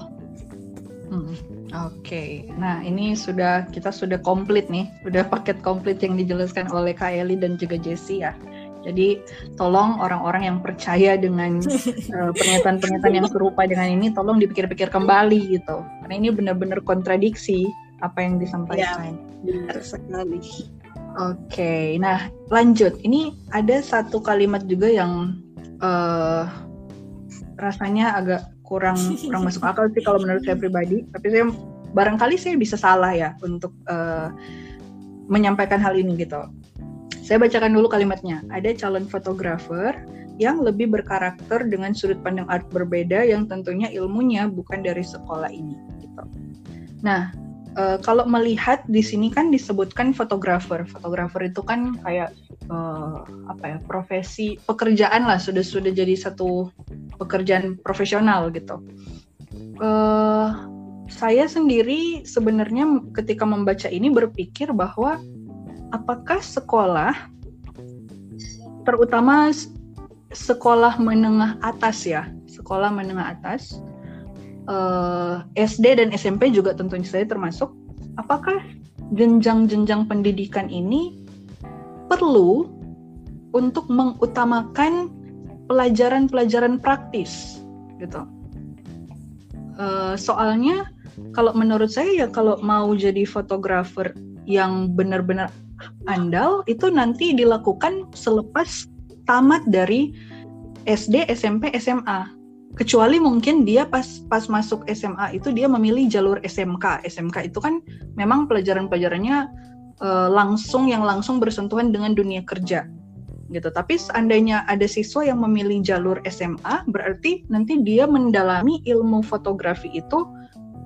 Mm. Oke, okay. Nah ini sudah kita sudah komplit nih, sudah paket komplit yang dijelaskan oleh Kak Eli dan juga Jessie ya. Jadi tolong orang-orang yang percaya dengan uh, pernyataan-pernyataan yang serupa dengan ini, tolong dipikir-pikir kembali gitu. Karena ini benar-benar kontradiksi apa yang disampaikan. Ya, benar sekali. Oke, okay. Nah lanjut. Ini ada satu kalimat juga yang uh, rasanya agak kurang kurang masuk akal sih kalau menurut saya pribadi, tapi saya barangkali saya bisa salah ya untuk uh, menyampaikan hal ini gitu. Saya bacakan dulu kalimatnya. Ada calon fotografer yang lebih berkarakter dengan sudut pandang art berbeda yang tentunya ilmunya bukan dari sekolah ini gitu. Nah, uh, kalau melihat di sini kan disebutkan fotografer. Fotografer itu kan kayak uh, apa ya, profesi, pekerjaan lah, sudah sudah jadi satu pekerjaan profesional gitu. Uh, saya sendiri sebenarnya ketika membaca ini berpikir bahwa apakah sekolah, terutama sekolah menengah atas ya, sekolah menengah atas, uh, S D dan S M P juga tentunya saya termasuk, apakah jenjang-jenjang pendidikan ini perlu untuk mengutamakan pelajaran-pelajaran praktis gitu. Uh, soalnya kalau menurut saya ya kalau mau jadi fotografer yang benar-benar andal itu nanti dilakukan selepas tamat dari S D, S M P, S M A. Kecuali mungkin dia pas pas masuk S M A itu dia memilih jalur S M K. S M K itu kan memang pelajaran-pelajarannya uh, langsung yang langsung bersentuhan dengan dunia kerja. Gitu. Tapi seandainya ada siswa yang memilih jalur S M A, berarti nanti dia mendalami ilmu fotografi itu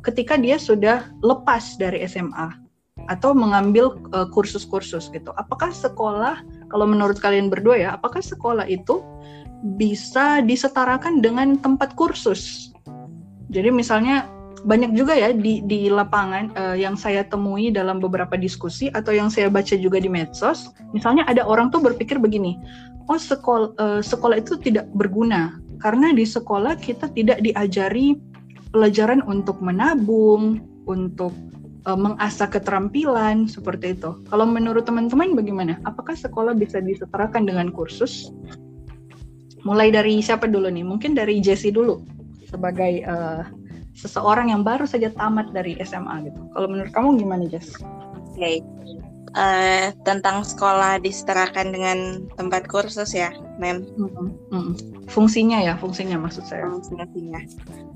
ketika dia sudah lepas dari S M A atau mengambil uh, kursus-kursus gitu. Apakah sekolah, kalau menurut kalian berdua ya, apakah sekolah itu bisa disetarakan dengan tempat kursus? Jadi misalnya banyak juga ya di, di lapangan uh, yang saya temui dalam beberapa diskusi atau yang saya baca juga di medsos, misalnya ada orang tuh berpikir begini, oh sekolah, uh, sekolah itu tidak berguna karena di sekolah kita tidak diajari pelajaran untuk menabung, untuk uh, mengasah keterampilan, seperti itu. Kalau menurut teman-teman bagaimana? Apakah sekolah bisa disetarakan dengan kursus? Mulai dari siapa dulu nih? Mungkin dari Jessie dulu sebagai uh, seseorang yang baru saja tamat dari S M A gitu. Kalau menurut kamu gimana, Jess? Oke, okay. uh, tentang sekolah disetarakan dengan tempat kursus ya, Mem. Mm-hmm. Mm-hmm. Fungsinya ya, fungsinya maksud saya. Fungsinya.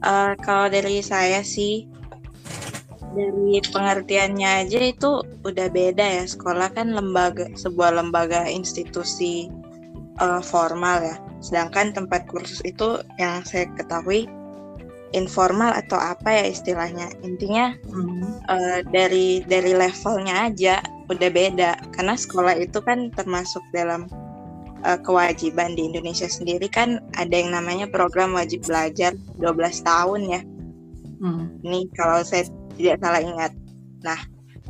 Uh, kalau dari saya sih, dari pengertiannya aja itu udah beda ya. Sekolah kan lembaga, sebuah lembaga institusi uh, formal ya. Sedangkan tempat kursus itu yang saya ketahui informal atau apa ya istilahnya, intinya hmm. uh, dari dari levelnya aja udah beda, karena sekolah itu kan termasuk dalam uh, kewajiban di Indonesia sendiri kan ada yang namanya program wajib belajar dua belas tahun ya. Hmm. Ini kalau saya tidak salah ingat. Nah,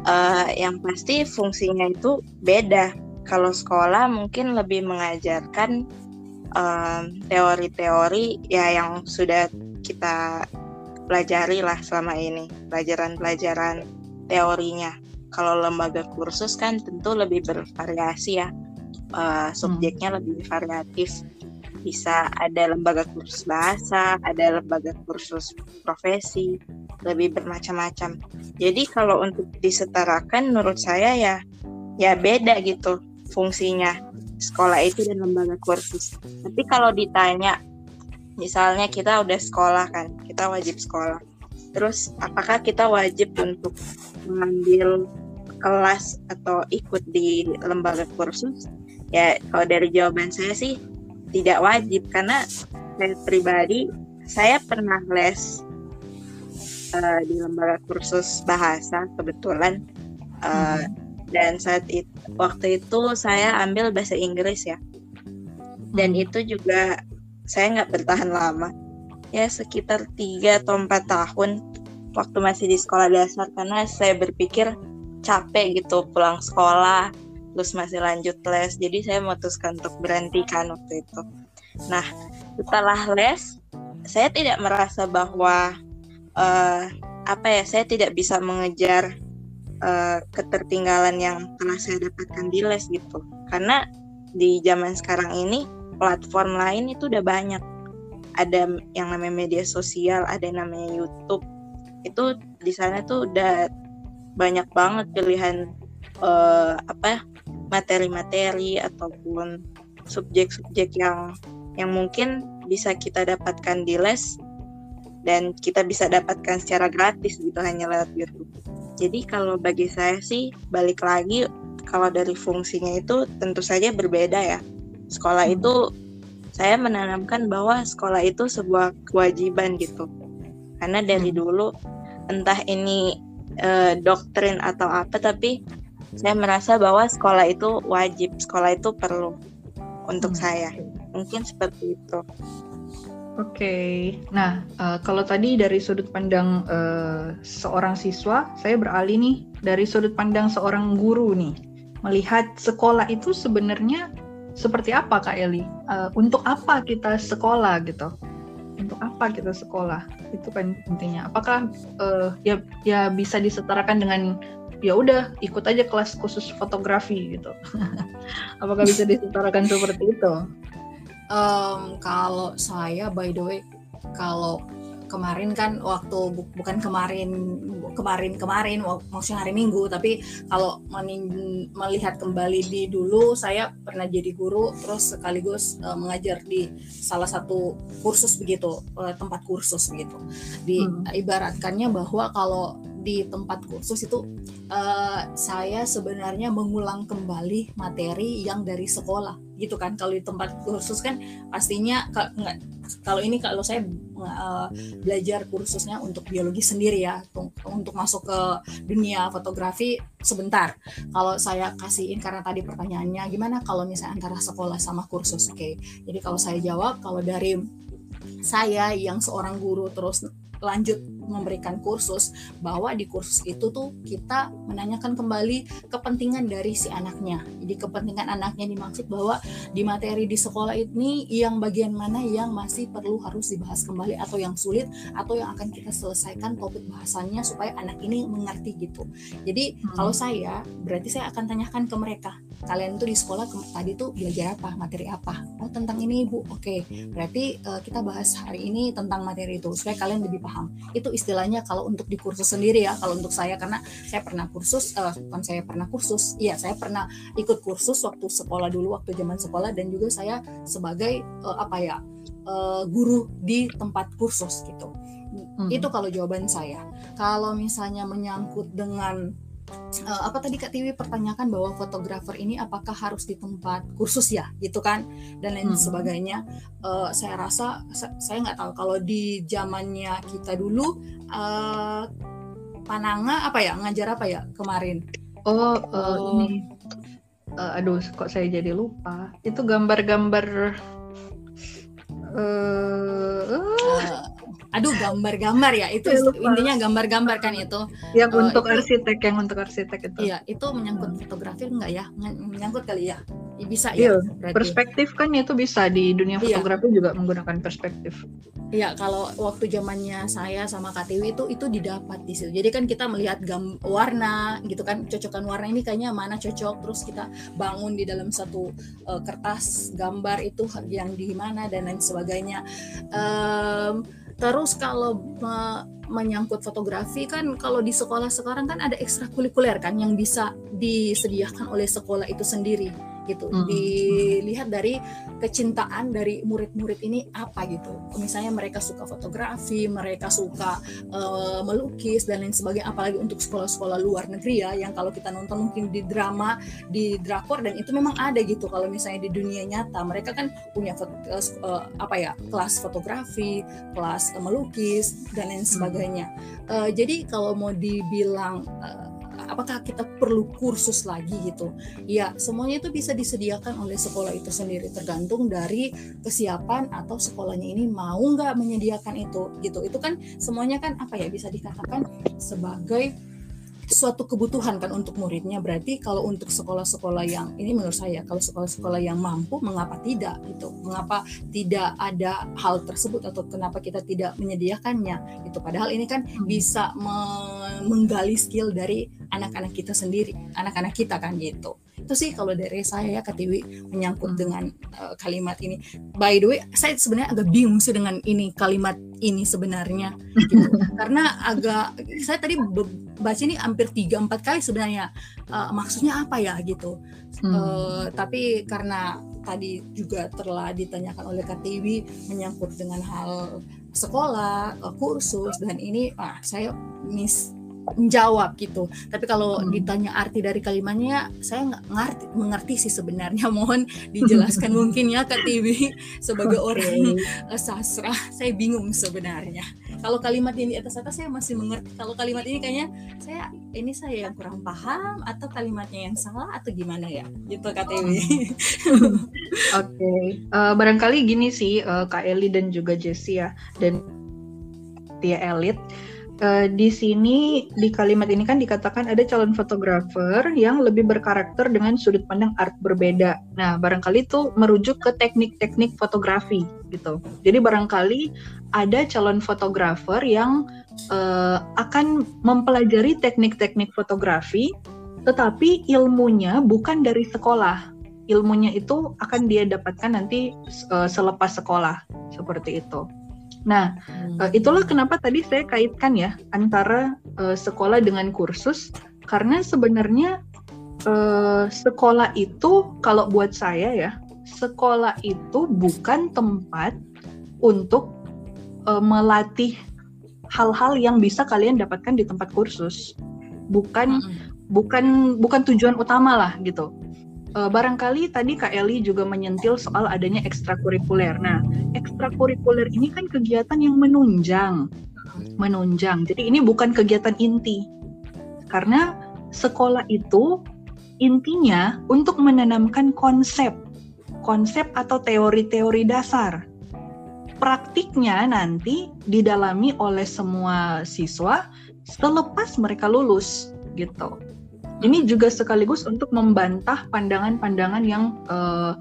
uh, yang pasti fungsinya itu beda. Kalau sekolah mungkin lebih mengajarkan um, teori-teori ya yang sudah kita pelajari lah selama ini, pelajaran-pelajaran teorinya. Kalau lembaga kursus kan tentu lebih bervariasi ya, uh, subjeknya hmm. lebih variatif. Bisa ada lembaga kursus bahasa, ada lembaga kursus profesi, lebih bermacam-macam. Jadi kalau untuk disetarakan menurut saya ya ya beda gitu fungsinya sekolah itu dan lembaga kursus. Tapi kalau ditanya misalnya kita udah sekolah kan, kita wajib sekolah. Terus apakah kita wajib untuk mengambil kelas atau ikut di lembaga kursus? Ya kalau dari jawaban saya sih tidak wajib, karena saya pribadi saya pernah les uh, di lembaga kursus bahasa kebetulan uh, hmm. dan saat itu waktu itu saya ambil bahasa Inggris ya, dan itu juga saya nggak bertahan lama ya, sekitar tiga atau empat tahun waktu masih di sekolah dasar, karena saya berpikir capek gitu pulang sekolah terus masih lanjut les, jadi saya memutuskan untuk berhentikan waktu itu. Nah, setelah les, saya tidak merasa bahwa uh, apa ya, saya tidak bisa mengejar uh, ketertinggalan yang telah saya dapatkan di les gitu. Karena di zaman sekarang ini platform lain itu udah banyak. Ada yang namanya media sosial, ada yang namanya YouTube. Itu di sana tuh udah banyak banget pilihan uh, apa ya? materi-materi ataupun subjek-subjek yang yang mungkin bisa kita dapatkan di les dan kita bisa dapatkan secara gratis gitu hanya lewat YouTube. Jadi kalau bagi saya sih balik lagi kalau dari fungsinya itu tentu saja berbeda ya. Sekolah itu saya menanamkan bahwa sekolah itu sebuah kewajiban gitu. Karena dari dulu entah ini eh, doktrin atau apa, tapi saya merasa bahwa sekolah itu wajib, sekolah itu perlu untuk hmm. saya. Mungkin seperti itu. Oke, okay. Nah uh, kalau tadi dari sudut pandang uh, seorang siswa, saya beralih nih dari sudut pandang seorang guru nih. Melihat sekolah itu sebenarnya seperti apa Kak Eli? Uh, untuk apa kita sekolah gitu? Untuk apa kita sekolah? Itu kan intinya. Apakah uh, ya ya bisa disetarakan dengan ya udah ikut aja kelas khusus fotografi gitu? Apakah bisa disetarakan seperti itu? Um, kalau saya by the way, kalau kemarin kan waktu bu- bukan kemarin kemarin kemarin maksudnya hari Minggu, tapi kalau menin- melihat kembali di dulu, saya pernah jadi guru terus sekaligus uh, mengajar di salah satu kursus begitu, uh, tempat kursus begitu. Di hmm. ibaratkannya bahwa kalau di tempat kursus itu uh, saya sebenarnya mengulang kembali materi yang dari sekolah gitu kan. Kalau di tempat kursus kan pastinya kalau ini kalau saya uh, belajar kursusnya untuk biologi sendiri ya, untuk masuk ke dunia fotografi sebentar. Kalau saya kasihin karena tadi pertanyaannya gimana kalau misalnya antara sekolah sama kursus, oke okay. Jadi kalau saya jawab, kalau dari saya yang seorang guru terus lanjut memberikan kursus, bahwa di kursus itu tuh kita menanyakan kembali kepentingan dari si anaknya. Jadi kepentingan anaknya dimaksud bahwa di materi di sekolah ini yang bagian mana yang masih perlu harus dibahas kembali atau yang sulit atau yang akan kita selesaikan topik bahasannya supaya anak ini mengerti gitu. Jadi hmm. kalau saya berarti saya akan tanyakan ke mereka, kalian tuh di sekolah tadi tuh belajar apa, materi apa? Oh tentang ini Ibu, oke okay. Berarti uh, kita bahas hari ini tentang materi itu supaya kalian lebih paham. Itu istilahnya kalau untuk di kursus sendiri ya. Kalau untuk saya karena saya pernah kursus uh, bukan saya pernah kursus iya saya pernah ikut kursus waktu sekolah dulu, waktu zaman sekolah, dan juga saya sebagai uh, apa ya uh, guru di tempat kursus gitu. Mm-hmm. Itu kalau jawaban saya. Kalau misalnya menyangkut dengan Uh, apa tadi Kak Tiwi pertanyakan bahwa fotografer ini apakah harus di tempat kursus ya gitu kan dan lain hmm. sebagainya, uh, saya rasa saya nggak tahu kalau di zamannya kita dulu uh, Pananga apa ya ngajar apa ya kemarin oh uh, uh, ini uh, aduh kok saya jadi lupa, itu gambar-gambar uh, uh, aduh gambar-gambar ya itu ya, intinya gambar-gambar kan itu yang uh, untuk itu, arsitek yang untuk arsitek itu iya itu menyangkut fotografi enggak ya, menyangkut kali ya bisa iya, ya perspektif kan itu bisa di dunia fotografi iya. juga menggunakan perspektif iya kalau waktu zamannya saya sama Kak Tiwi itu itu didapat di situ, jadi kan kita melihat gam warna gitu kan, cocokan warna ini kayaknya mana cocok, terus kita bangun di dalam satu uh, kertas gambar itu yang di mana dan lain sebagainya. um, Terus kalau me- menyangkut fotografi kan kalau di sekolah sekarang kan ada ekstrakurikuler kan yang bisa disediakan oleh sekolah itu sendiri gitu. Mm-hmm. Dilihat dari kecintaan dari murid-murid ini apa gitu. Misalnya mereka suka fotografi, mereka suka uh, melukis dan lain sebagainya, apalagi untuk sekolah-sekolah luar negeri ya yang kalau kita nonton mungkin di drama, di drakor, dan itu memang ada gitu. Kalau misalnya di dunia nyata mereka kan punya foto- uh, apa ya, kelas fotografi, kelas melukis dan lain sebagainya. Uh, jadi kalau mau dibilang uh, apakah kita perlu kursus lagi gitu? Ya, semuanya itu bisa disediakan oleh sekolah itu sendiri, tergantung dari kesiapan atau sekolahnya ini mau nggak menyediakan itu gitu. Itu kan semuanya kan apa ya, bisa dikatakan sebagai suatu kebutuhan kan untuk muridnya. Berarti kalau untuk sekolah-sekolah yang ini menurut saya, kalau sekolah-sekolah yang mampu mengapa tidak gitu, mengapa tidak ada hal tersebut atau kenapa kita tidak menyediakannya gitu, padahal ini kan bisa me- menggali skill dari anak-anak kita sendiri, anak-anak kita kan gitu. Itu sih kalau dari saya ya, Kak Tiwi, menyangkut hmm. dengan uh, kalimat ini. By the way, saya sebenarnya agak bingung sih dengan ini kalimat ini sebenarnya gitu. Karena agak saya tadi baca ini hampir tiga empat kali sebenarnya, uh, maksudnya apa ya gitu. hmm. Uh, tapi karena tadi juga telah ditanyakan oleh Kak Tiwi menyangkut dengan hal sekolah, uh, kursus, dan ini ah, saya miss menjawab gitu. Tapi kalau hmm. ditanya arti dari kalimatnya, saya nggak ngerti, mengerti sih sebenarnya. Mohon dijelaskan mungkin ya Kak Tiwi sebagai okay. orang sastra. Saya bingung sebenarnya. Kalau kalimat yang di atas-atas saya masih mengerti. Kalau kalimat ini kayaknya saya ini saya yang kurang paham atau kalimatnya yang salah atau gimana ya? Gitu Kak Tiwi. Oke. Okay. Uh, barangkali gini sih uh, Kak Eli dan juga Jessie ya, dan Tia Elit. Uh, di sini di kalimat ini kan dikatakan ada calon fotografer yang lebih berkarakter dengan sudut pandang art berbeda. Nah, barangkali itu merujuk ke teknik-teknik fotografi gitu. Jadi barangkali ada calon fotografer yang uh, akan mempelajari teknik-teknik fotografi, tetapi ilmunya bukan dari sekolah. Ilmunya itu akan dia dapatkan nanti uh, selepas sekolah, seperti itu. Nah, itulah kenapa tadi saya kaitkan ya antara uh, sekolah dengan kursus, karena sebenarnya uh, sekolah itu kalau buat saya ya, sekolah itu bukan tempat untuk uh, melatih hal-hal yang bisa kalian dapatkan di tempat kursus. Bukan mm-hmm. bukan bukan tujuan utama lah gitu. Uh, barangkali tadi Kak Eli juga menyentil soal adanya ekstrakurikuler. Nah, ekstrakurikuler ini kan kegiatan yang menunjang, menunjang. Jadi ini bukan kegiatan inti, karena sekolah itu intinya untuk menanamkan konsep, konsep atau teori-teori dasar. Praktiknya nanti didalami oleh semua siswa selepas mereka lulus, gitu. Ini juga sekaligus untuk membantah pandangan-pandangan yang uh,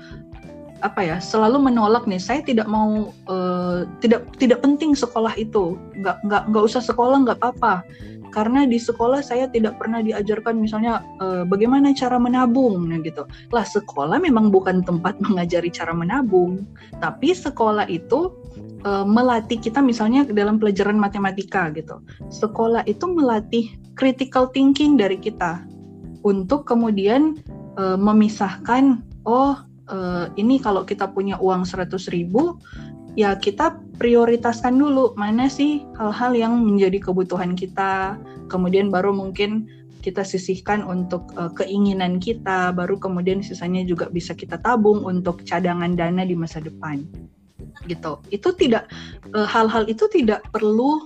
apa ya, selalu menolak nih. Saya tidak mau, uh, tidak tidak penting sekolah itu, nggak nggak nggak usah sekolah, nggak apa-apa. Karena di sekolah saya tidak pernah diajarkan misalnya uh, bagaimana cara menabung, nah gitu. Lah sekolah memang bukan tempat mengajari cara menabung, tapi sekolah itu uh, melatih kita misalnya dalam pelajaran matematika gitu. Sekolah itu melatih critical thinking dari kita, untuk kemudian e, memisahkan, oh e, ini kalau kita punya uang seratus ribu, ya kita prioritaskan dulu mana sih hal-hal yang menjadi kebutuhan kita, kemudian baru mungkin kita sisihkan untuk e, keinginan kita, baru kemudian sisanya juga bisa kita tabung untuk cadangan dana di masa depan. Gitu. Itu tidak, e, hal-hal itu tidak perlu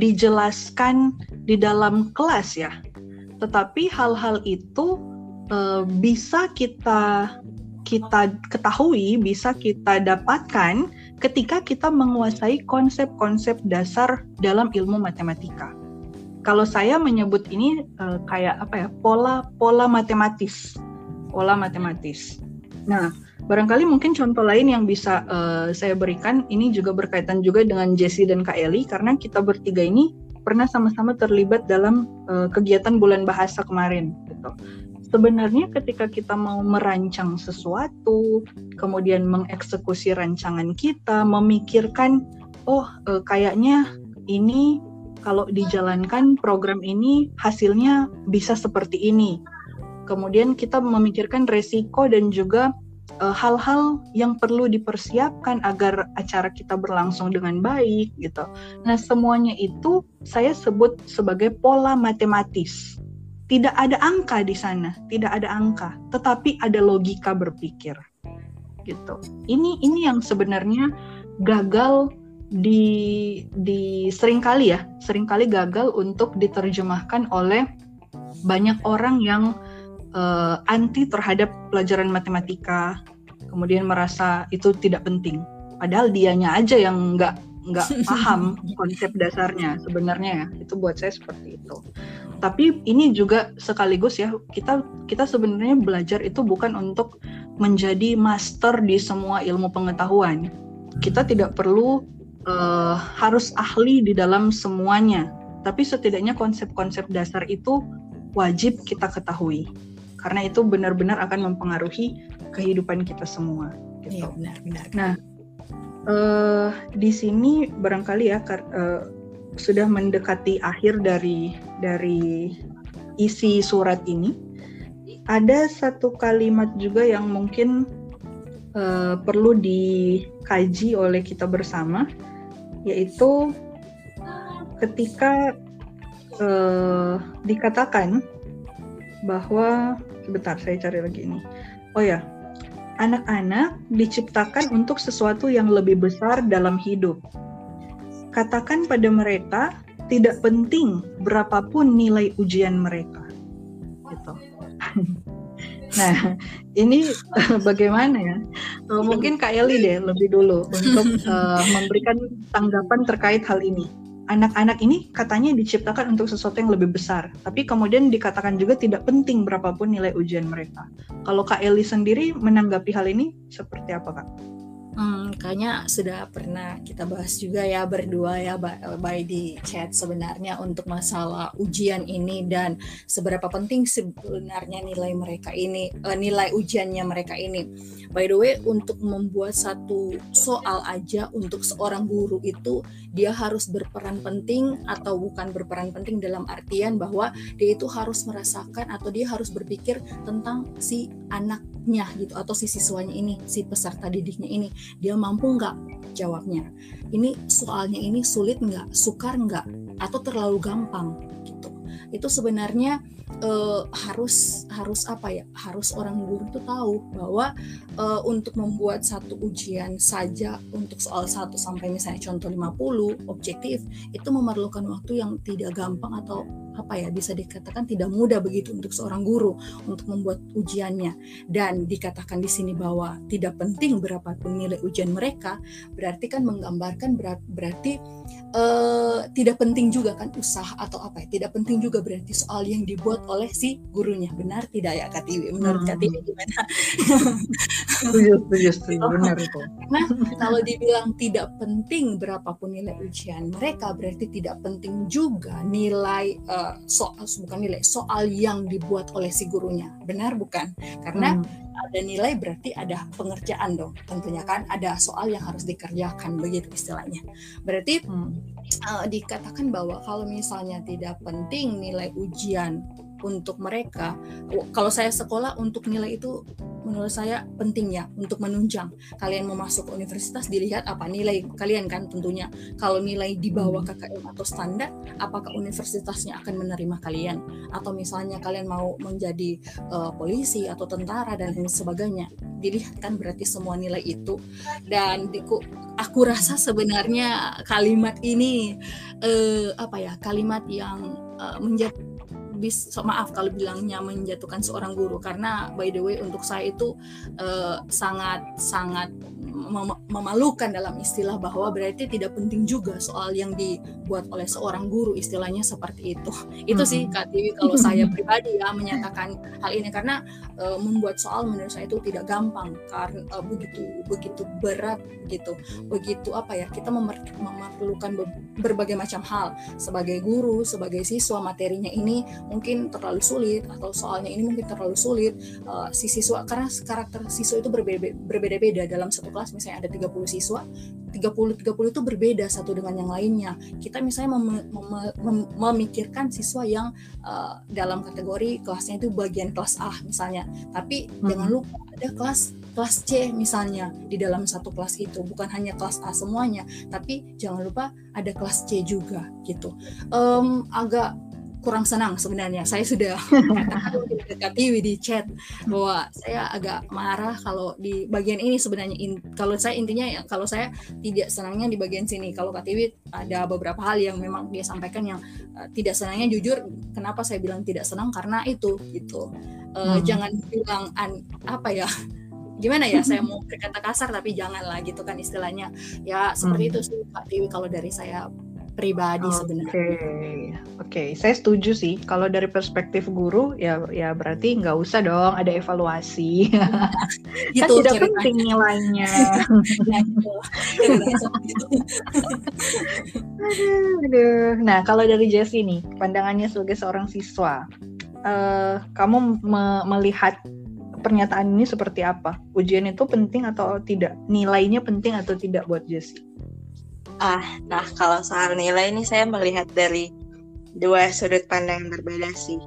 dijelaskan di dalam kelas ya. Tetapi hal-hal itu uh, bisa kita kita ketahui, bisa kita dapatkan ketika kita menguasai konsep-konsep dasar dalam ilmu matematika. Kalau saya menyebut ini uh, kayak apa ya, pola pola matematis, pola matematis. Nah, barangkali mungkin contoh lain yang bisa uh, saya berikan, ini juga berkaitan juga dengan Jessie dan Kak Eli, karena kita bertiga ini pernah sama-sama terlibat dalam uh, kegiatan Bulan Bahasa kemarin, gitu. Sebenarnya ketika kita mau merancang sesuatu, kemudian mengeksekusi rancangan kita, memikirkan, oh e, kayaknya ini kalau dijalankan program ini hasilnya bisa seperti ini. Kemudian kita memikirkan resiko dan juga e, hal-hal yang perlu dipersiapkan agar acara kita berlangsung dengan baik, gitu. Nah, semuanya itu saya sebut sebagai pola matematis. Tidak ada angka di sana, tidak ada angka, tetapi ada logika berpikir, gitu. Ini ini yang sebenarnya gagal di di seringkali ya, seringkali gagal untuk diterjemahkan oleh banyak orang yang uh, anti terhadap pelajaran matematika, kemudian merasa itu tidak penting. Padahal dianya aja yang nggak nggak paham konsep dasarnya sebenarnya ya, itu buat saya seperti itu. Tapi ini juga sekaligus ya, kita kita sebenarnya belajar itu bukan untuk menjadi master di semua ilmu pengetahuan. Kita tidak perlu uh, harus ahli di dalam semuanya, tapi setidaknya konsep-konsep dasar itu wajib kita ketahui, karena itu benar-benar akan mempengaruhi kehidupan kita semua, gitu. Iya, benar-benar. Nah, uh, di sini barangkali ya kar- uh, sudah mendekati akhir dari dari isi surat ini. Ada satu kalimat juga yang mungkin uh, perlu dikaji oleh kita bersama, yaitu ketika uh, dikatakan bahwa, sebentar saya cari lagi ini. Oh ya, anak-anak diciptakan untuk sesuatu yang lebih besar dalam hidup. Katakan pada mereka, tidak penting berapapun nilai ujian mereka. Gitu. Nah, ini bagaimana ya? Mungkin Kak Eli deh lebih dulu untuk uh, memberikan tanggapan terkait hal ini. Anak-anak ini katanya diciptakan untuk sesuatu yang lebih besar, tapi kemudian dikatakan juga tidak penting berapapun nilai ujian mereka. Kalau Kak Eli sendiri menanggapi hal ini seperti apa, Kak? Hmm, kayaknya sudah pernah kita bahas juga ya berdua ya by di chat sebenarnya untuk masalah ujian ini dan seberapa penting sebenarnya nilai mereka ini, nilai ujiannya mereka ini. By the way, untuk membuat satu soal aja untuk seorang guru itu dia harus berperan penting atau bukan berperan penting dalam artian bahwa dia itu harus merasakan atau dia harus berpikir tentang si anaknya gitu atau si siswanya ini, si peserta didiknya ini. Dia mampu nggak jawabnya? Ini soalnya ini sulit nggak? Sukar nggak? Atau terlalu gampang? Gitu. Itu sebenarnya e, harus harus apa ya? Harus orang guru itu tahu bahwa e, untuk membuat satu ujian saja untuk soal satu sampai misalnya contoh lima puluh objektif itu memerlukan waktu yang tidak gampang atau apa ya, bisa dikatakan tidak mudah begitu untuk seorang guru untuk membuat ujiannya. Dan dikatakan di sini bahwa tidak penting berapapun nilai ujian mereka, berarti kan menggambarkan berarti uh, tidak penting juga kan usaha atau apa ya, tidak penting juga berarti soal yang dibuat oleh si gurunya. Benar tidak ya Kak Tiwi? Menurut hmm. Kak Tiwi gimana? Setuju, setuju, setuju, benar itu. Nah, kalau dibilang tidak penting berapapun nilai ujian mereka, berarti tidak penting juga nilai uh, soal, bukan nilai, soal yang dibuat oleh si gurunya. Benar bukan? Karena hmm. ada nilai berarti ada pengerjaan dong. Tentunya kan ada soal yang harus dikerjakan, begitu istilahnya. Berarti hmm. uh, dikatakan bahwa kalau misalnya tidak penting nilai ujian untuk mereka, kalau saya sekolah untuk nilai itu menurut saya penting ya untuk menunjang. Kalian mau masuk ke universitas dilihat apa nilai kalian kan tentunya. Kalau nilai di bawah K K M atau standar, apakah universitasnya akan menerima kalian? Atau misalnya kalian mau menjadi uh, polisi atau tentara dan lain sebagainya. Dilihat kan berarti semua nilai itu. Dan aku, aku rasa sebenarnya kalimat ini uh, apa ya, kalimat yang uh, menjadi bis, so, maaf kalau bilangnya menjatuhkan seorang guru, karena by the way untuk saya itu uh, sangat sangat mem- memalukan dalam istilah bahwa berarti tidak penting juga soal yang dibuat oleh seorang guru, istilahnya seperti itu. Itu hmm. sih Kak Tiwi kalau saya pribadi ya menyatakan hal ini, karena uh, membuat soal menurut saya itu tidak gampang, karena uh, begitu begitu berat gitu, begitu apa ya, kita memer- memerlukan be- berbagai macam hal sebagai guru, sebagai siswa. Materinya ini mungkin terlalu sulit atau soalnya ini mungkin terlalu sulit, uh, si siswa, karena karakter siswa itu berbeda-beda dalam satu kelas. Misalnya ada tiga puluh siswa, tiga puluh tiga puluh itu berbeda satu dengan yang lainnya. Kita misalnya mem- mem- mem- memikirkan siswa yang uh, dalam kategori kelasnya itu bagian kelas A misalnya, tapi hmm. jangan lupa ada kelas kelas C misalnya di dalam satu kelas itu, bukan hanya kelas A semuanya, tapi jangan lupa ada kelas C juga gitu. Um, agak kurang senang sebenarnya. Saya sudah katakan dekat Tiwi di chat bahwa saya agak marah kalau di bagian ini sebenarnya. In, kalau saya intinya ya, kalau saya tidak senangnya di bagian sini. Kalau Kak Tiwi ada beberapa hal yang memang dia sampaikan yang uh, tidak senangnya. Jujur, kenapa saya bilang tidak senang, karena itu gitu. Uh, hmm. Jangan bilang an, apa ya? Gimana ya, saya mau berkata kasar tapi janganlah gitu kan istilahnya. Ya seperti hmm. itu sih Kak Tiwi kalau dari saya pribadi sebenarnya. Oke, okay. okay. Saya setuju sih. Kalau dari perspektif guru, ya, ya berarti nggak usah dong ada evaluasi. Nah, gitu, kan tidak ceritanya. Penting nilainya. Nah, gitu. Aduh. Nah, kalau dari Jessie nih, pandangannya sebagai seorang siswa, uh, kamu me- melihat pernyataan ini seperti apa? Ujian itu penting atau tidak? Nilainya penting atau tidak buat Jessie? Ah, nah kalau soal nilai ini saya melihat dari dua sudut pandang yang berbeda sih.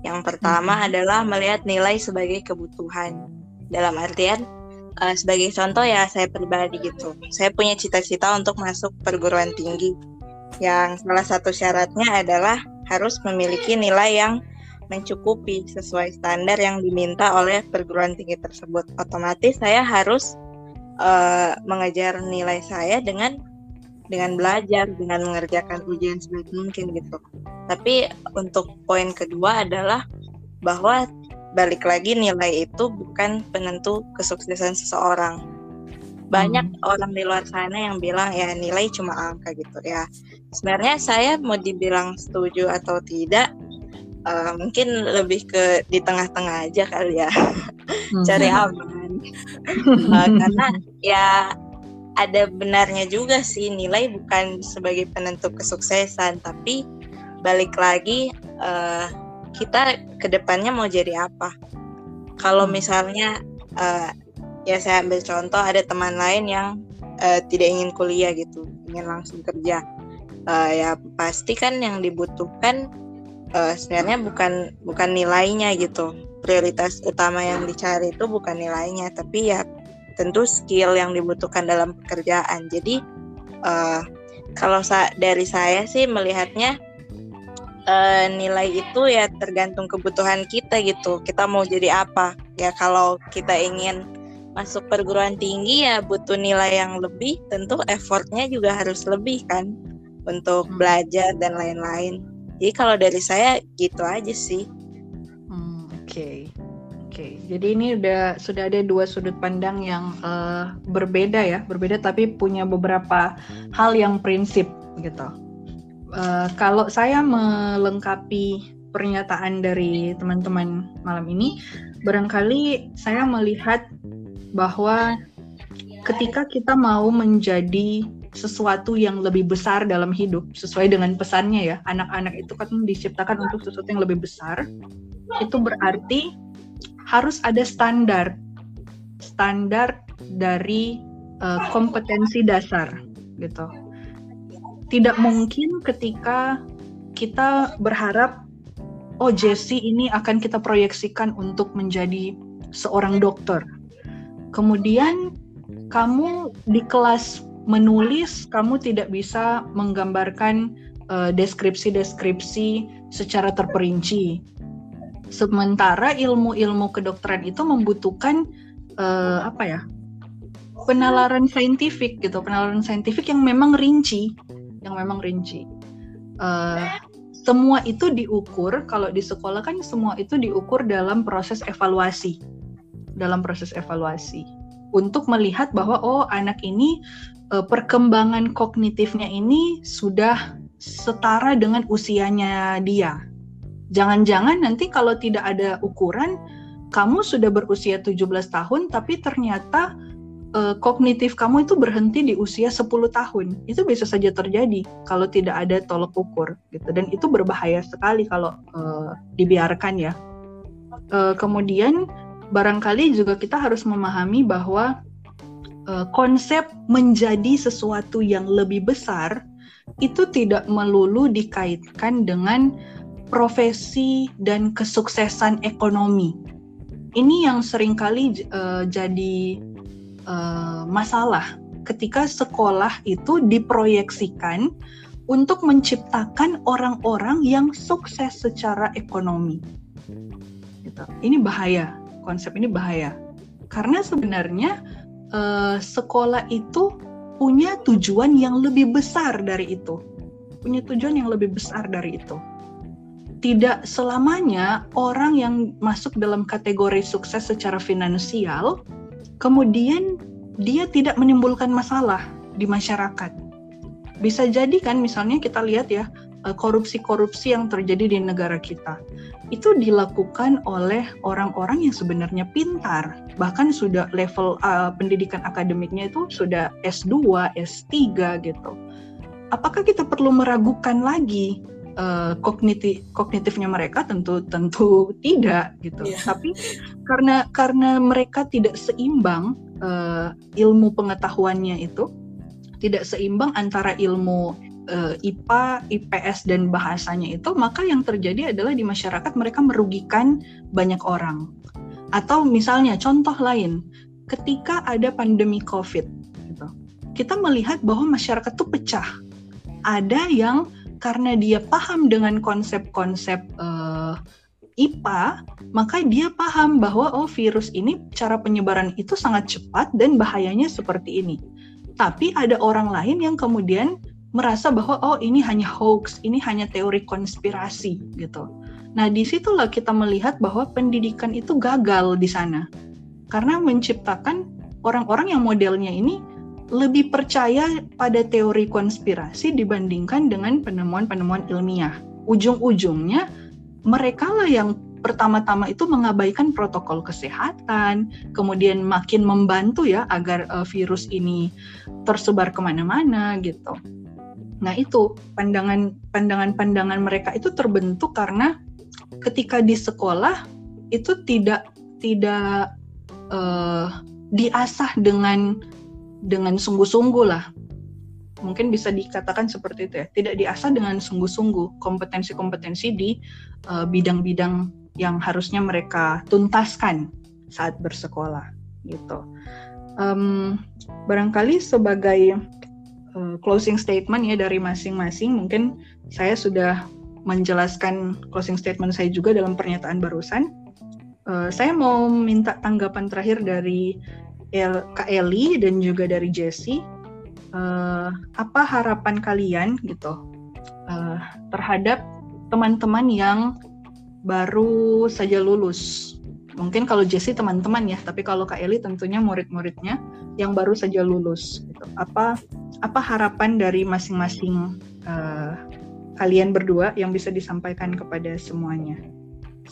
Yang pertama hmm. adalah melihat nilai sebagai kebutuhan. Dalam artian, uh, sebagai contoh ya saya pribadi gitu. Saya punya cita-cita untuk masuk perguruan tinggi. Yang salah satu syaratnya adalah harus memiliki nilai yang mencukupi sesuai standar yang diminta oleh perguruan tinggi tersebut. Otomatis saya harus uh, mengejar nilai saya dengan dengan belajar, dengan mengerjakan ujian sebaik mungkin gitu. Tapi untuk poin kedua adalah bahwa balik lagi nilai itu bukan penentu kesuksesan seseorang. Banyak hmm. orang di luar sana yang bilang ya nilai cuma angka gitu ya. Sebenarnya saya mau dibilang setuju atau tidak, uh, mungkin lebih ke di tengah-tengah aja kali ya. Cari aman. uh, karena ya ada benarnya juga sih, nilai bukan sebagai penentu kesuksesan, tapi balik lagi uh, kita kedepannya mau jadi apa. Kalau misalnya uh, ya saya ambil contoh, ada teman lain yang uh, tidak ingin kuliah gitu, ingin langsung kerja, uh, ya pasti kan yang dibutuhkan uh, sebenarnya bukan bukan nilainya gitu. Prioritas utama yang dicari itu bukan nilainya, tapi ya tentu skill yang dibutuhkan dalam pekerjaan. Jadi uh, kalau sa- dari saya sih melihatnya uh, nilai itu ya tergantung kebutuhan kita gitu. Kita mau jadi apa? Ya kalau kita ingin masuk perguruan tinggi ya butuh nilai yang lebih. Tentu effortnya juga harus lebih kan untuk belajar dan lain-lain. Jadi kalau dari saya gitu aja sih. Hmm, Oke. Okay. Oke, jadi ini udah sudah ada dua sudut pandang yang uh, berbeda ya, berbeda tapi punya beberapa hal yang prinsip gitu. Uh, kalau saya melengkapi pernyataan dari teman-teman malam ini, barangkali saya melihat bahwa ketika kita mau menjadi sesuatu yang lebih besar dalam hidup, sesuai dengan pesannya ya, anak-anak itu kan diciptakan untuk sesuatu yang lebih besar, itu berarti harus ada standar, standar dari uh, kompetensi dasar gitu. Tidak mungkin ketika kita berharap, oh Jessie ini akan kita proyeksikan untuk menjadi seorang dokter. Kemudian kamu di kelas menulis, kamu tidak bisa menggambarkan uh, deskripsi-deskripsi secara terperinci. Sementara ilmu-ilmu kedokteran itu membutuhkan uh, apa ya, penalaran saintifik gitu, penalaran saintifik yang memang rinci, yang memang rinci. Uh, semua itu diukur, kalau di sekolah kan semua itu diukur dalam proses evaluasi. Dalam proses evaluasi. Untuk melihat bahwa, oh anak ini perkembangan kognitifnya ini sudah setara dengan usianya dia. Jangan-jangan nanti kalau tidak ada ukuran, kamu sudah berusia tujuh belas tahun, tapi ternyata eh, kognitif kamu itu berhenti di usia sepuluh tahun. Itu bisa saja terjadi kalau tidak ada tolok ukur, gitu. Dan itu berbahaya sekali kalau eh, dibiarkan ya. Eh, kemudian barangkali juga kita harus memahami bahwa eh, konsep menjadi sesuatu yang lebih besar itu tidak melulu dikaitkan dengan profesi dan kesuksesan ekonomi. Ini yang seringkali uh, jadi uh, masalah ketika sekolah itu diproyeksikan untuk menciptakan orang-orang yang sukses secara ekonomi. Gitu. Ini bahaya, konsep ini bahaya. Karena sebenarnya uh, sekolah itu punya tujuan yang lebih besar dari itu. Punya tujuan yang lebih besar dari itu. Tidak selamanya orang yang masuk dalam kategori sukses secara finansial, kemudian dia tidak menimbulkan masalah di masyarakat. Bisa jadi kan misalnya kita lihat ya, korupsi-korupsi yang terjadi di negara kita. Itu dilakukan oleh orang-orang yang sebenarnya pintar. Bahkan sudah level uh, pendidikan akademiknya itu sudah S dua, S tiga gitu. Apakah kita perlu meragukan lagi Uh, kognitif kognitifnya mereka? tentu tentu tidak gitu. Yeah. Tapi karena karena mereka tidak seimbang, uh, ilmu pengetahuannya itu tidak seimbang antara ilmu uh, I P A, I P S dan bahasanya itu, maka yang terjadi adalah di masyarakat mereka merugikan banyak orang. Atau misalnya contoh lain, ketika ada pandemi COVID gitu, kita melihat bahwa masyarakat itu pecah. Ada yang karena dia paham dengan konsep-konsep uh, I P A, maka dia paham bahwa oh virus ini cara penyebaran itu sangat cepat dan bahayanya seperti ini. Tapi ada orang lain yang kemudian merasa bahwa oh ini hanya hoax, ini hanya teori konspirasi gitu. Nah disitulah kita melihat bahwa pendidikan itu gagal di sana. Karena menciptakan orang-orang yang modelnya ini lebih percaya pada teori konspirasi dibandingkan dengan penemuan-penemuan ilmiah. Ujung-ujungnya, merekalah yang pertama-tama itu mengabaikan protokol kesehatan, kemudian makin membantu ya agar uh, virus ini tersebar kemana-mana gitu. Nah itu, pandangan, pandangan-pandangan mereka itu terbentuk karena ketika di sekolah itu tidak, tidak uh, diasah dengan dengan sungguh-sungguh lah, mungkin bisa dikatakan seperti itu ya, tidak diasah dengan sungguh-sungguh kompetensi-kompetensi di uh, bidang-bidang yang harusnya mereka tuntaskan saat bersekolah gitu. Um, barangkali sebagai uh, closing statement ya dari masing-masing, mungkin saya sudah menjelaskan closing statement saya juga dalam pernyataan barusan. Uh, saya mau minta tanggapan terakhir dari El, Kak Eli dan juga dari Jessie, uh, apa harapan kalian gitu uh, terhadap teman-teman yang baru saja lulus? Mungkin kalau Jessie teman-teman ya, tapi kalau Kak Eli tentunya murid-muridnya yang baru saja lulus. Gitu. Apa apa harapan dari masing-masing uh, kalian berdua yang bisa disampaikan kepada semuanya?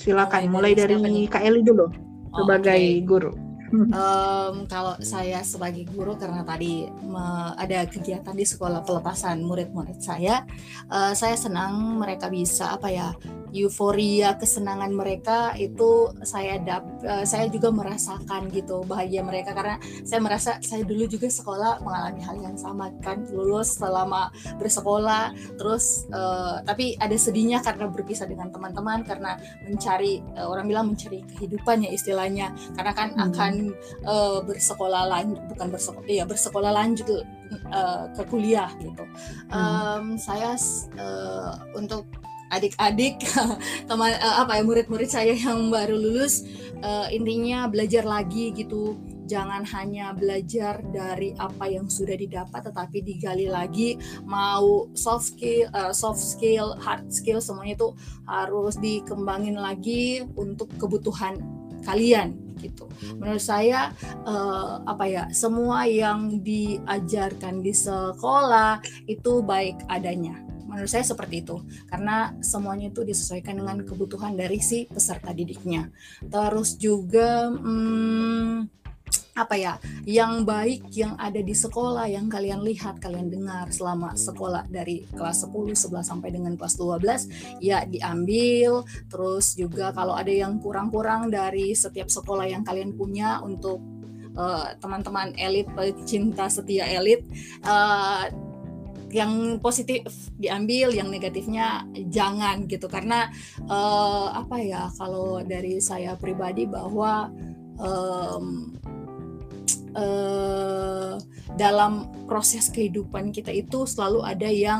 Silakan, mulai dari, dari Kak Eli dulu sebagai oh, okay. guru. Um, kalau saya sebagai guru, karena tadi me- ada kegiatan di sekolah pelepasan murid-murid saya, uh, saya senang mereka bisa apa ya, euforia kesenangan mereka itu saya dap- uh, saya juga merasakan gitu bahagia mereka, karena saya merasa saya dulu juga sekolah mengalami hal yang sama kan, lulus selama bersekolah terus uh, tapi ada sedihnya karena berpisah dengan teman-teman, karena mencari uh, orang bilang mencari kehidupan ya istilahnya, karena kan hmm. akan Uh, bersekolah lanjut bukan bersekolah ya bersekolah lanjut uh, ke kuliah gitu. hmm. um, saya uh, untuk adik-adik teman uh, apa ya murid-murid saya yang baru lulus, uh, intinya belajar lagi gitu, jangan hanya belajar dari apa yang sudah didapat, tetapi digali lagi, mau soft skill, uh, soft skill, hard skill, semuanya itu harus dikembangin lagi untuk kebutuhan kalian. Gitu. Menurut saya uh, apa ya, semua yang diajarkan di sekolah itu baik adanya. Menurut saya seperti itu, karena semuanya itu disesuaikan dengan kebutuhan dari si peserta didiknya. Terus juga hmm, apa ya, yang baik yang ada di sekolah, yang kalian lihat, kalian dengar selama sekolah dari kelas sepuluh, sebelas sampai dengan kelas dua belas, ya diambil. Terus juga kalau ada yang kurang-kurang dari setiap sekolah yang kalian punya untuk uh, teman-teman elit, pecinta setia elit, uh, yang positif diambil, yang negatifnya jangan gitu. Karena uh, apa ya, kalau dari saya pribadi bahwa um, Uh, dalam proses kehidupan kita itu selalu ada yang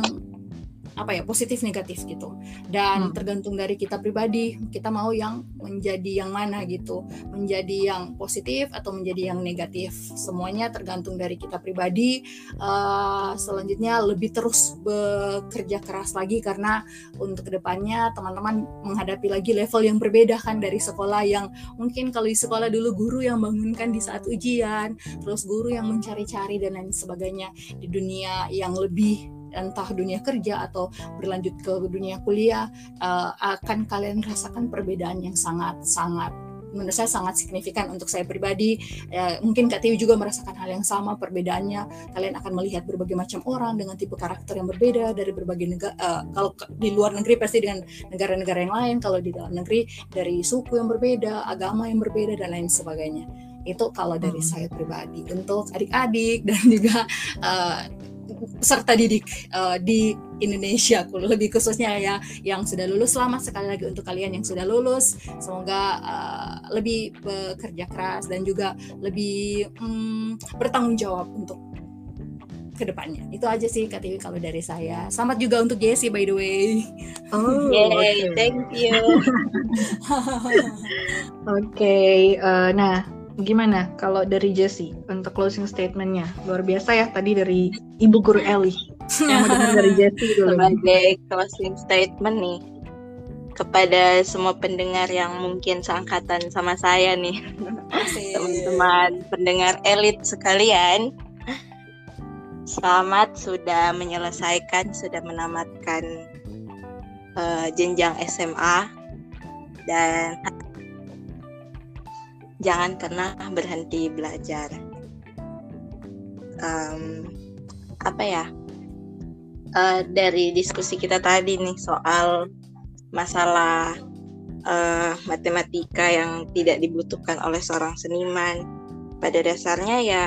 apa ya, positif negatif gitu, dan hmm. tergantung dari kita pribadi, kita mau yang menjadi yang mana gitu, menjadi yang positif atau menjadi yang negatif, semuanya tergantung dari kita pribadi. Uh, selanjutnya lebih terus bekerja keras lagi, karena untuk kedepannya teman-teman menghadapi lagi level yang berbeda kan dari sekolah, yang mungkin kalau di sekolah dulu guru yang bangunkan di saat ujian, terus guru yang mencari-cari dan lain sebagainya. Di dunia yang lebih, entah dunia kerja atau berlanjut ke dunia kuliah, uh, akan kalian rasakan perbedaan yang sangat-sangat, menurut saya sangat signifikan. Untuk saya pribadi, uh, mungkin Kak Tiwi juga merasakan hal yang sama perbedaannya. Kalian akan melihat berbagai macam orang dengan tipe karakter yang berbeda dari berbagai negara. Uh, kalau di luar negeri pasti dengan negara-negara yang lain, kalau di dalam negeri dari suku yang berbeda, agama yang berbeda, dan lain sebagainya. Itu kalau dari saya pribadi. Untuk adik-adik dan juga uh, serta didik uh, di Indonesia, lebih khususnya ya yang sudah lulus, selamat sekali lagi untuk kalian yang sudah lulus. Semoga uh, lebih bekerja keras dan juga lebih um, bertanggung jawab untuk kedepannya. Itu aja sih Kak Tiwi kalau dari saya. Selamat juga untuk Jessie by the way. Oh, yay, okay. Thank you. Oke, okay, uh, nah. Gimana kalau dari Jessie untuk closing statement-nya? Luar biasa ya tadi dari Ibu Guru Eli. Yang mendengar dari Jessie dulu. Sebagai closing statement nih, kepada semua pendengar yang mungkin seangkatan sama saya nih, teman-teman pendengar elit sekalian, selamat sudah menyelesaikan, sudah menamatkan uh, jenjang S M A, dan jangan pernah berhenti belajar. Um, apa ya? Uh, dari diskusi kita tadi nih soal masalah uh, matematika yang tidak dibutuhkan oleh seorang seniman. Pada dasarnya ya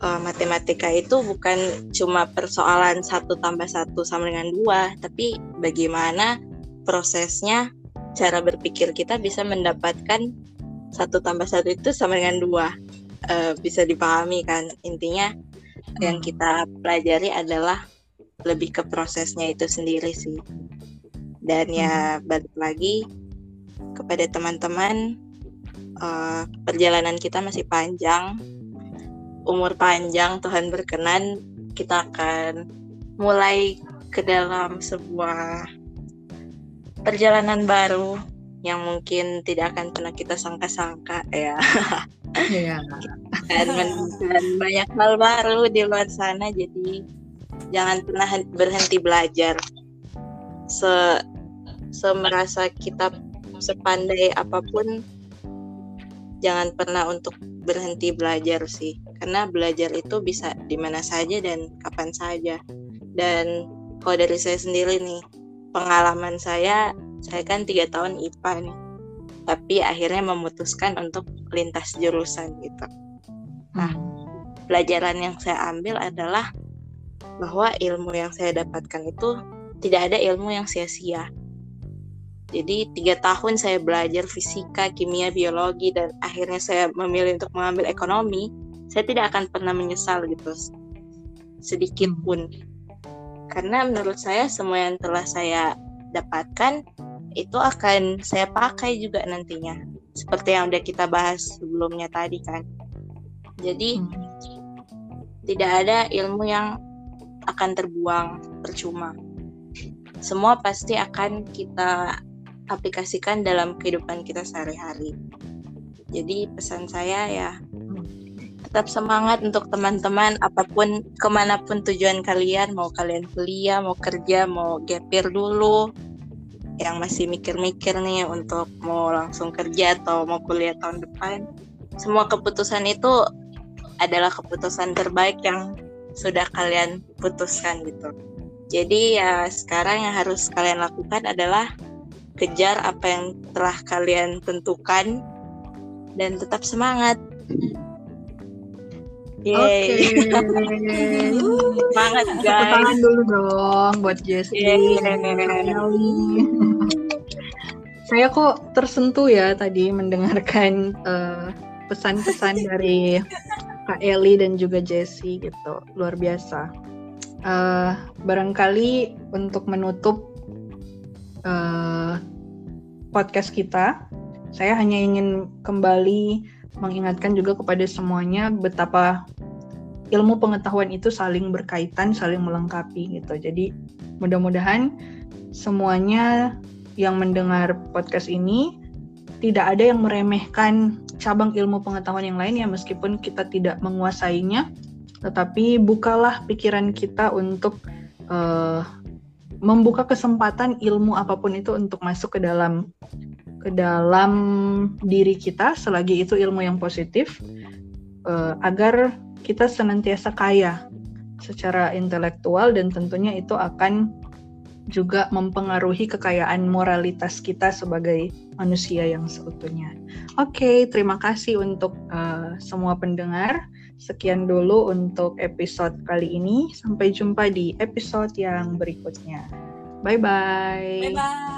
uh, matematika itu bukan cuma persoalan satu tambah satu sama dengan dua, tapi bagaimana prosesnya, cara berpikir kita bisa mendapatkan satu tambah satu itu sama dengan dua, uh, bisa dipahami kan. Intinya yang kita pelajari adalah lebih ke prosesnya itu sendiri sih. Dan ya balik lagi kepada teman-teman, uh, perjalanan kita masih panjang, umur panjang, Tuhan berkenan kita akan mulai ke dalam sebuah perjalanan baru yang mungkin tidak akan pernah kita sangka-sangka ya. Iya. Dan banyak hal baru di luar sana, jadi jangan pernah berhenti belajar. Se semerasa kita sepandai apapun, jangan pernah untuk berhenti belajar sih. Karena belajar itu bisa di mana saja dan kapan saja. Dan kalau dari saya sendiri nih, pengalaman saya Saya kan tiga tahun I P A nih, tapi akhirnya memutuskan untuk lintas jurusan gitu. Nah, pelajaran yang saya ambil adalah bahwa ilmu yang saya dapatkan itu tidak ada ilmu yang sia-sia. Jadi tiga tahun saya belajar fisika, kimia, biologi, dan akhirnya saya memilih untuk mengambil ekonomi. Saya tidak akan pernah menyesal gitu, sedikit pun. Karena menurut saya semua yang telah saya dapatkan itu akan saya pakai juga nantinya, seperti yang udah kita bahas sebelumnya tadi kan. Jadi tidak ada ilmu yang akan terbuang percuma. Semua pasti akan kita aplikasikan dalam kehidupan kita sehari-hari. Jadi pesan saya ya, tetap semangat untuk teman-teman, apapun, kemanapun tujuan kalian, mau kalian kuliah, mau kerja, mau gapir dulu, yang masih mikir-mikir nih untuk mau langsung kerja atau mau kuliah tahun depan, semua keputusan itu adalah keputusan terbaik yang sudah kalian putuskan gitu. Jadi ya sekarang yang harus kalian lakukan adalah kejar apa yang telah kalian tentukan dan tetap semangat. Yeay. Okay. Semangat guys. Tangan dulu dong buat Jessie. Saya kok tersentuh ya tadi mendengarkan uh, pesan-pesan dari Kak Eli dan juga Jessie gitu. Luar biasa. Uh, barangkali untuk menutup uh, podcast kita, saya hanya ingin kembali mengingatkan juga kepada semuanya betapa ilmu pengetahuan itu saling berkaitan, saling melengkapi gitu. Jadi mudah-mudahan semuanya yang mendengar podcast ini tidak ada yang meremehkan cabang ilmu pengetahuan yang lain ya, meskipun kita tidak menguasainya, tetapi bukalah pikiran kita untuk uh, membuka kesempatan ilmu apapun itu untuk masuk ke dalam ke dalam diri kita selagi itu ilmu yang positif, uh, agar kita senantiasa kaya secara intelektual dan tentunya itu akan juga mempengaruhi kekayaan moralitas kita sebagai manusia yang seutuhnya. Oke, okay, terima kasih untuk uh, semua pendengar. Sekian dulu untuk episode kali ini. Sampai jumpa di episode yang berikutnya. Bye-bye. Bye-bye.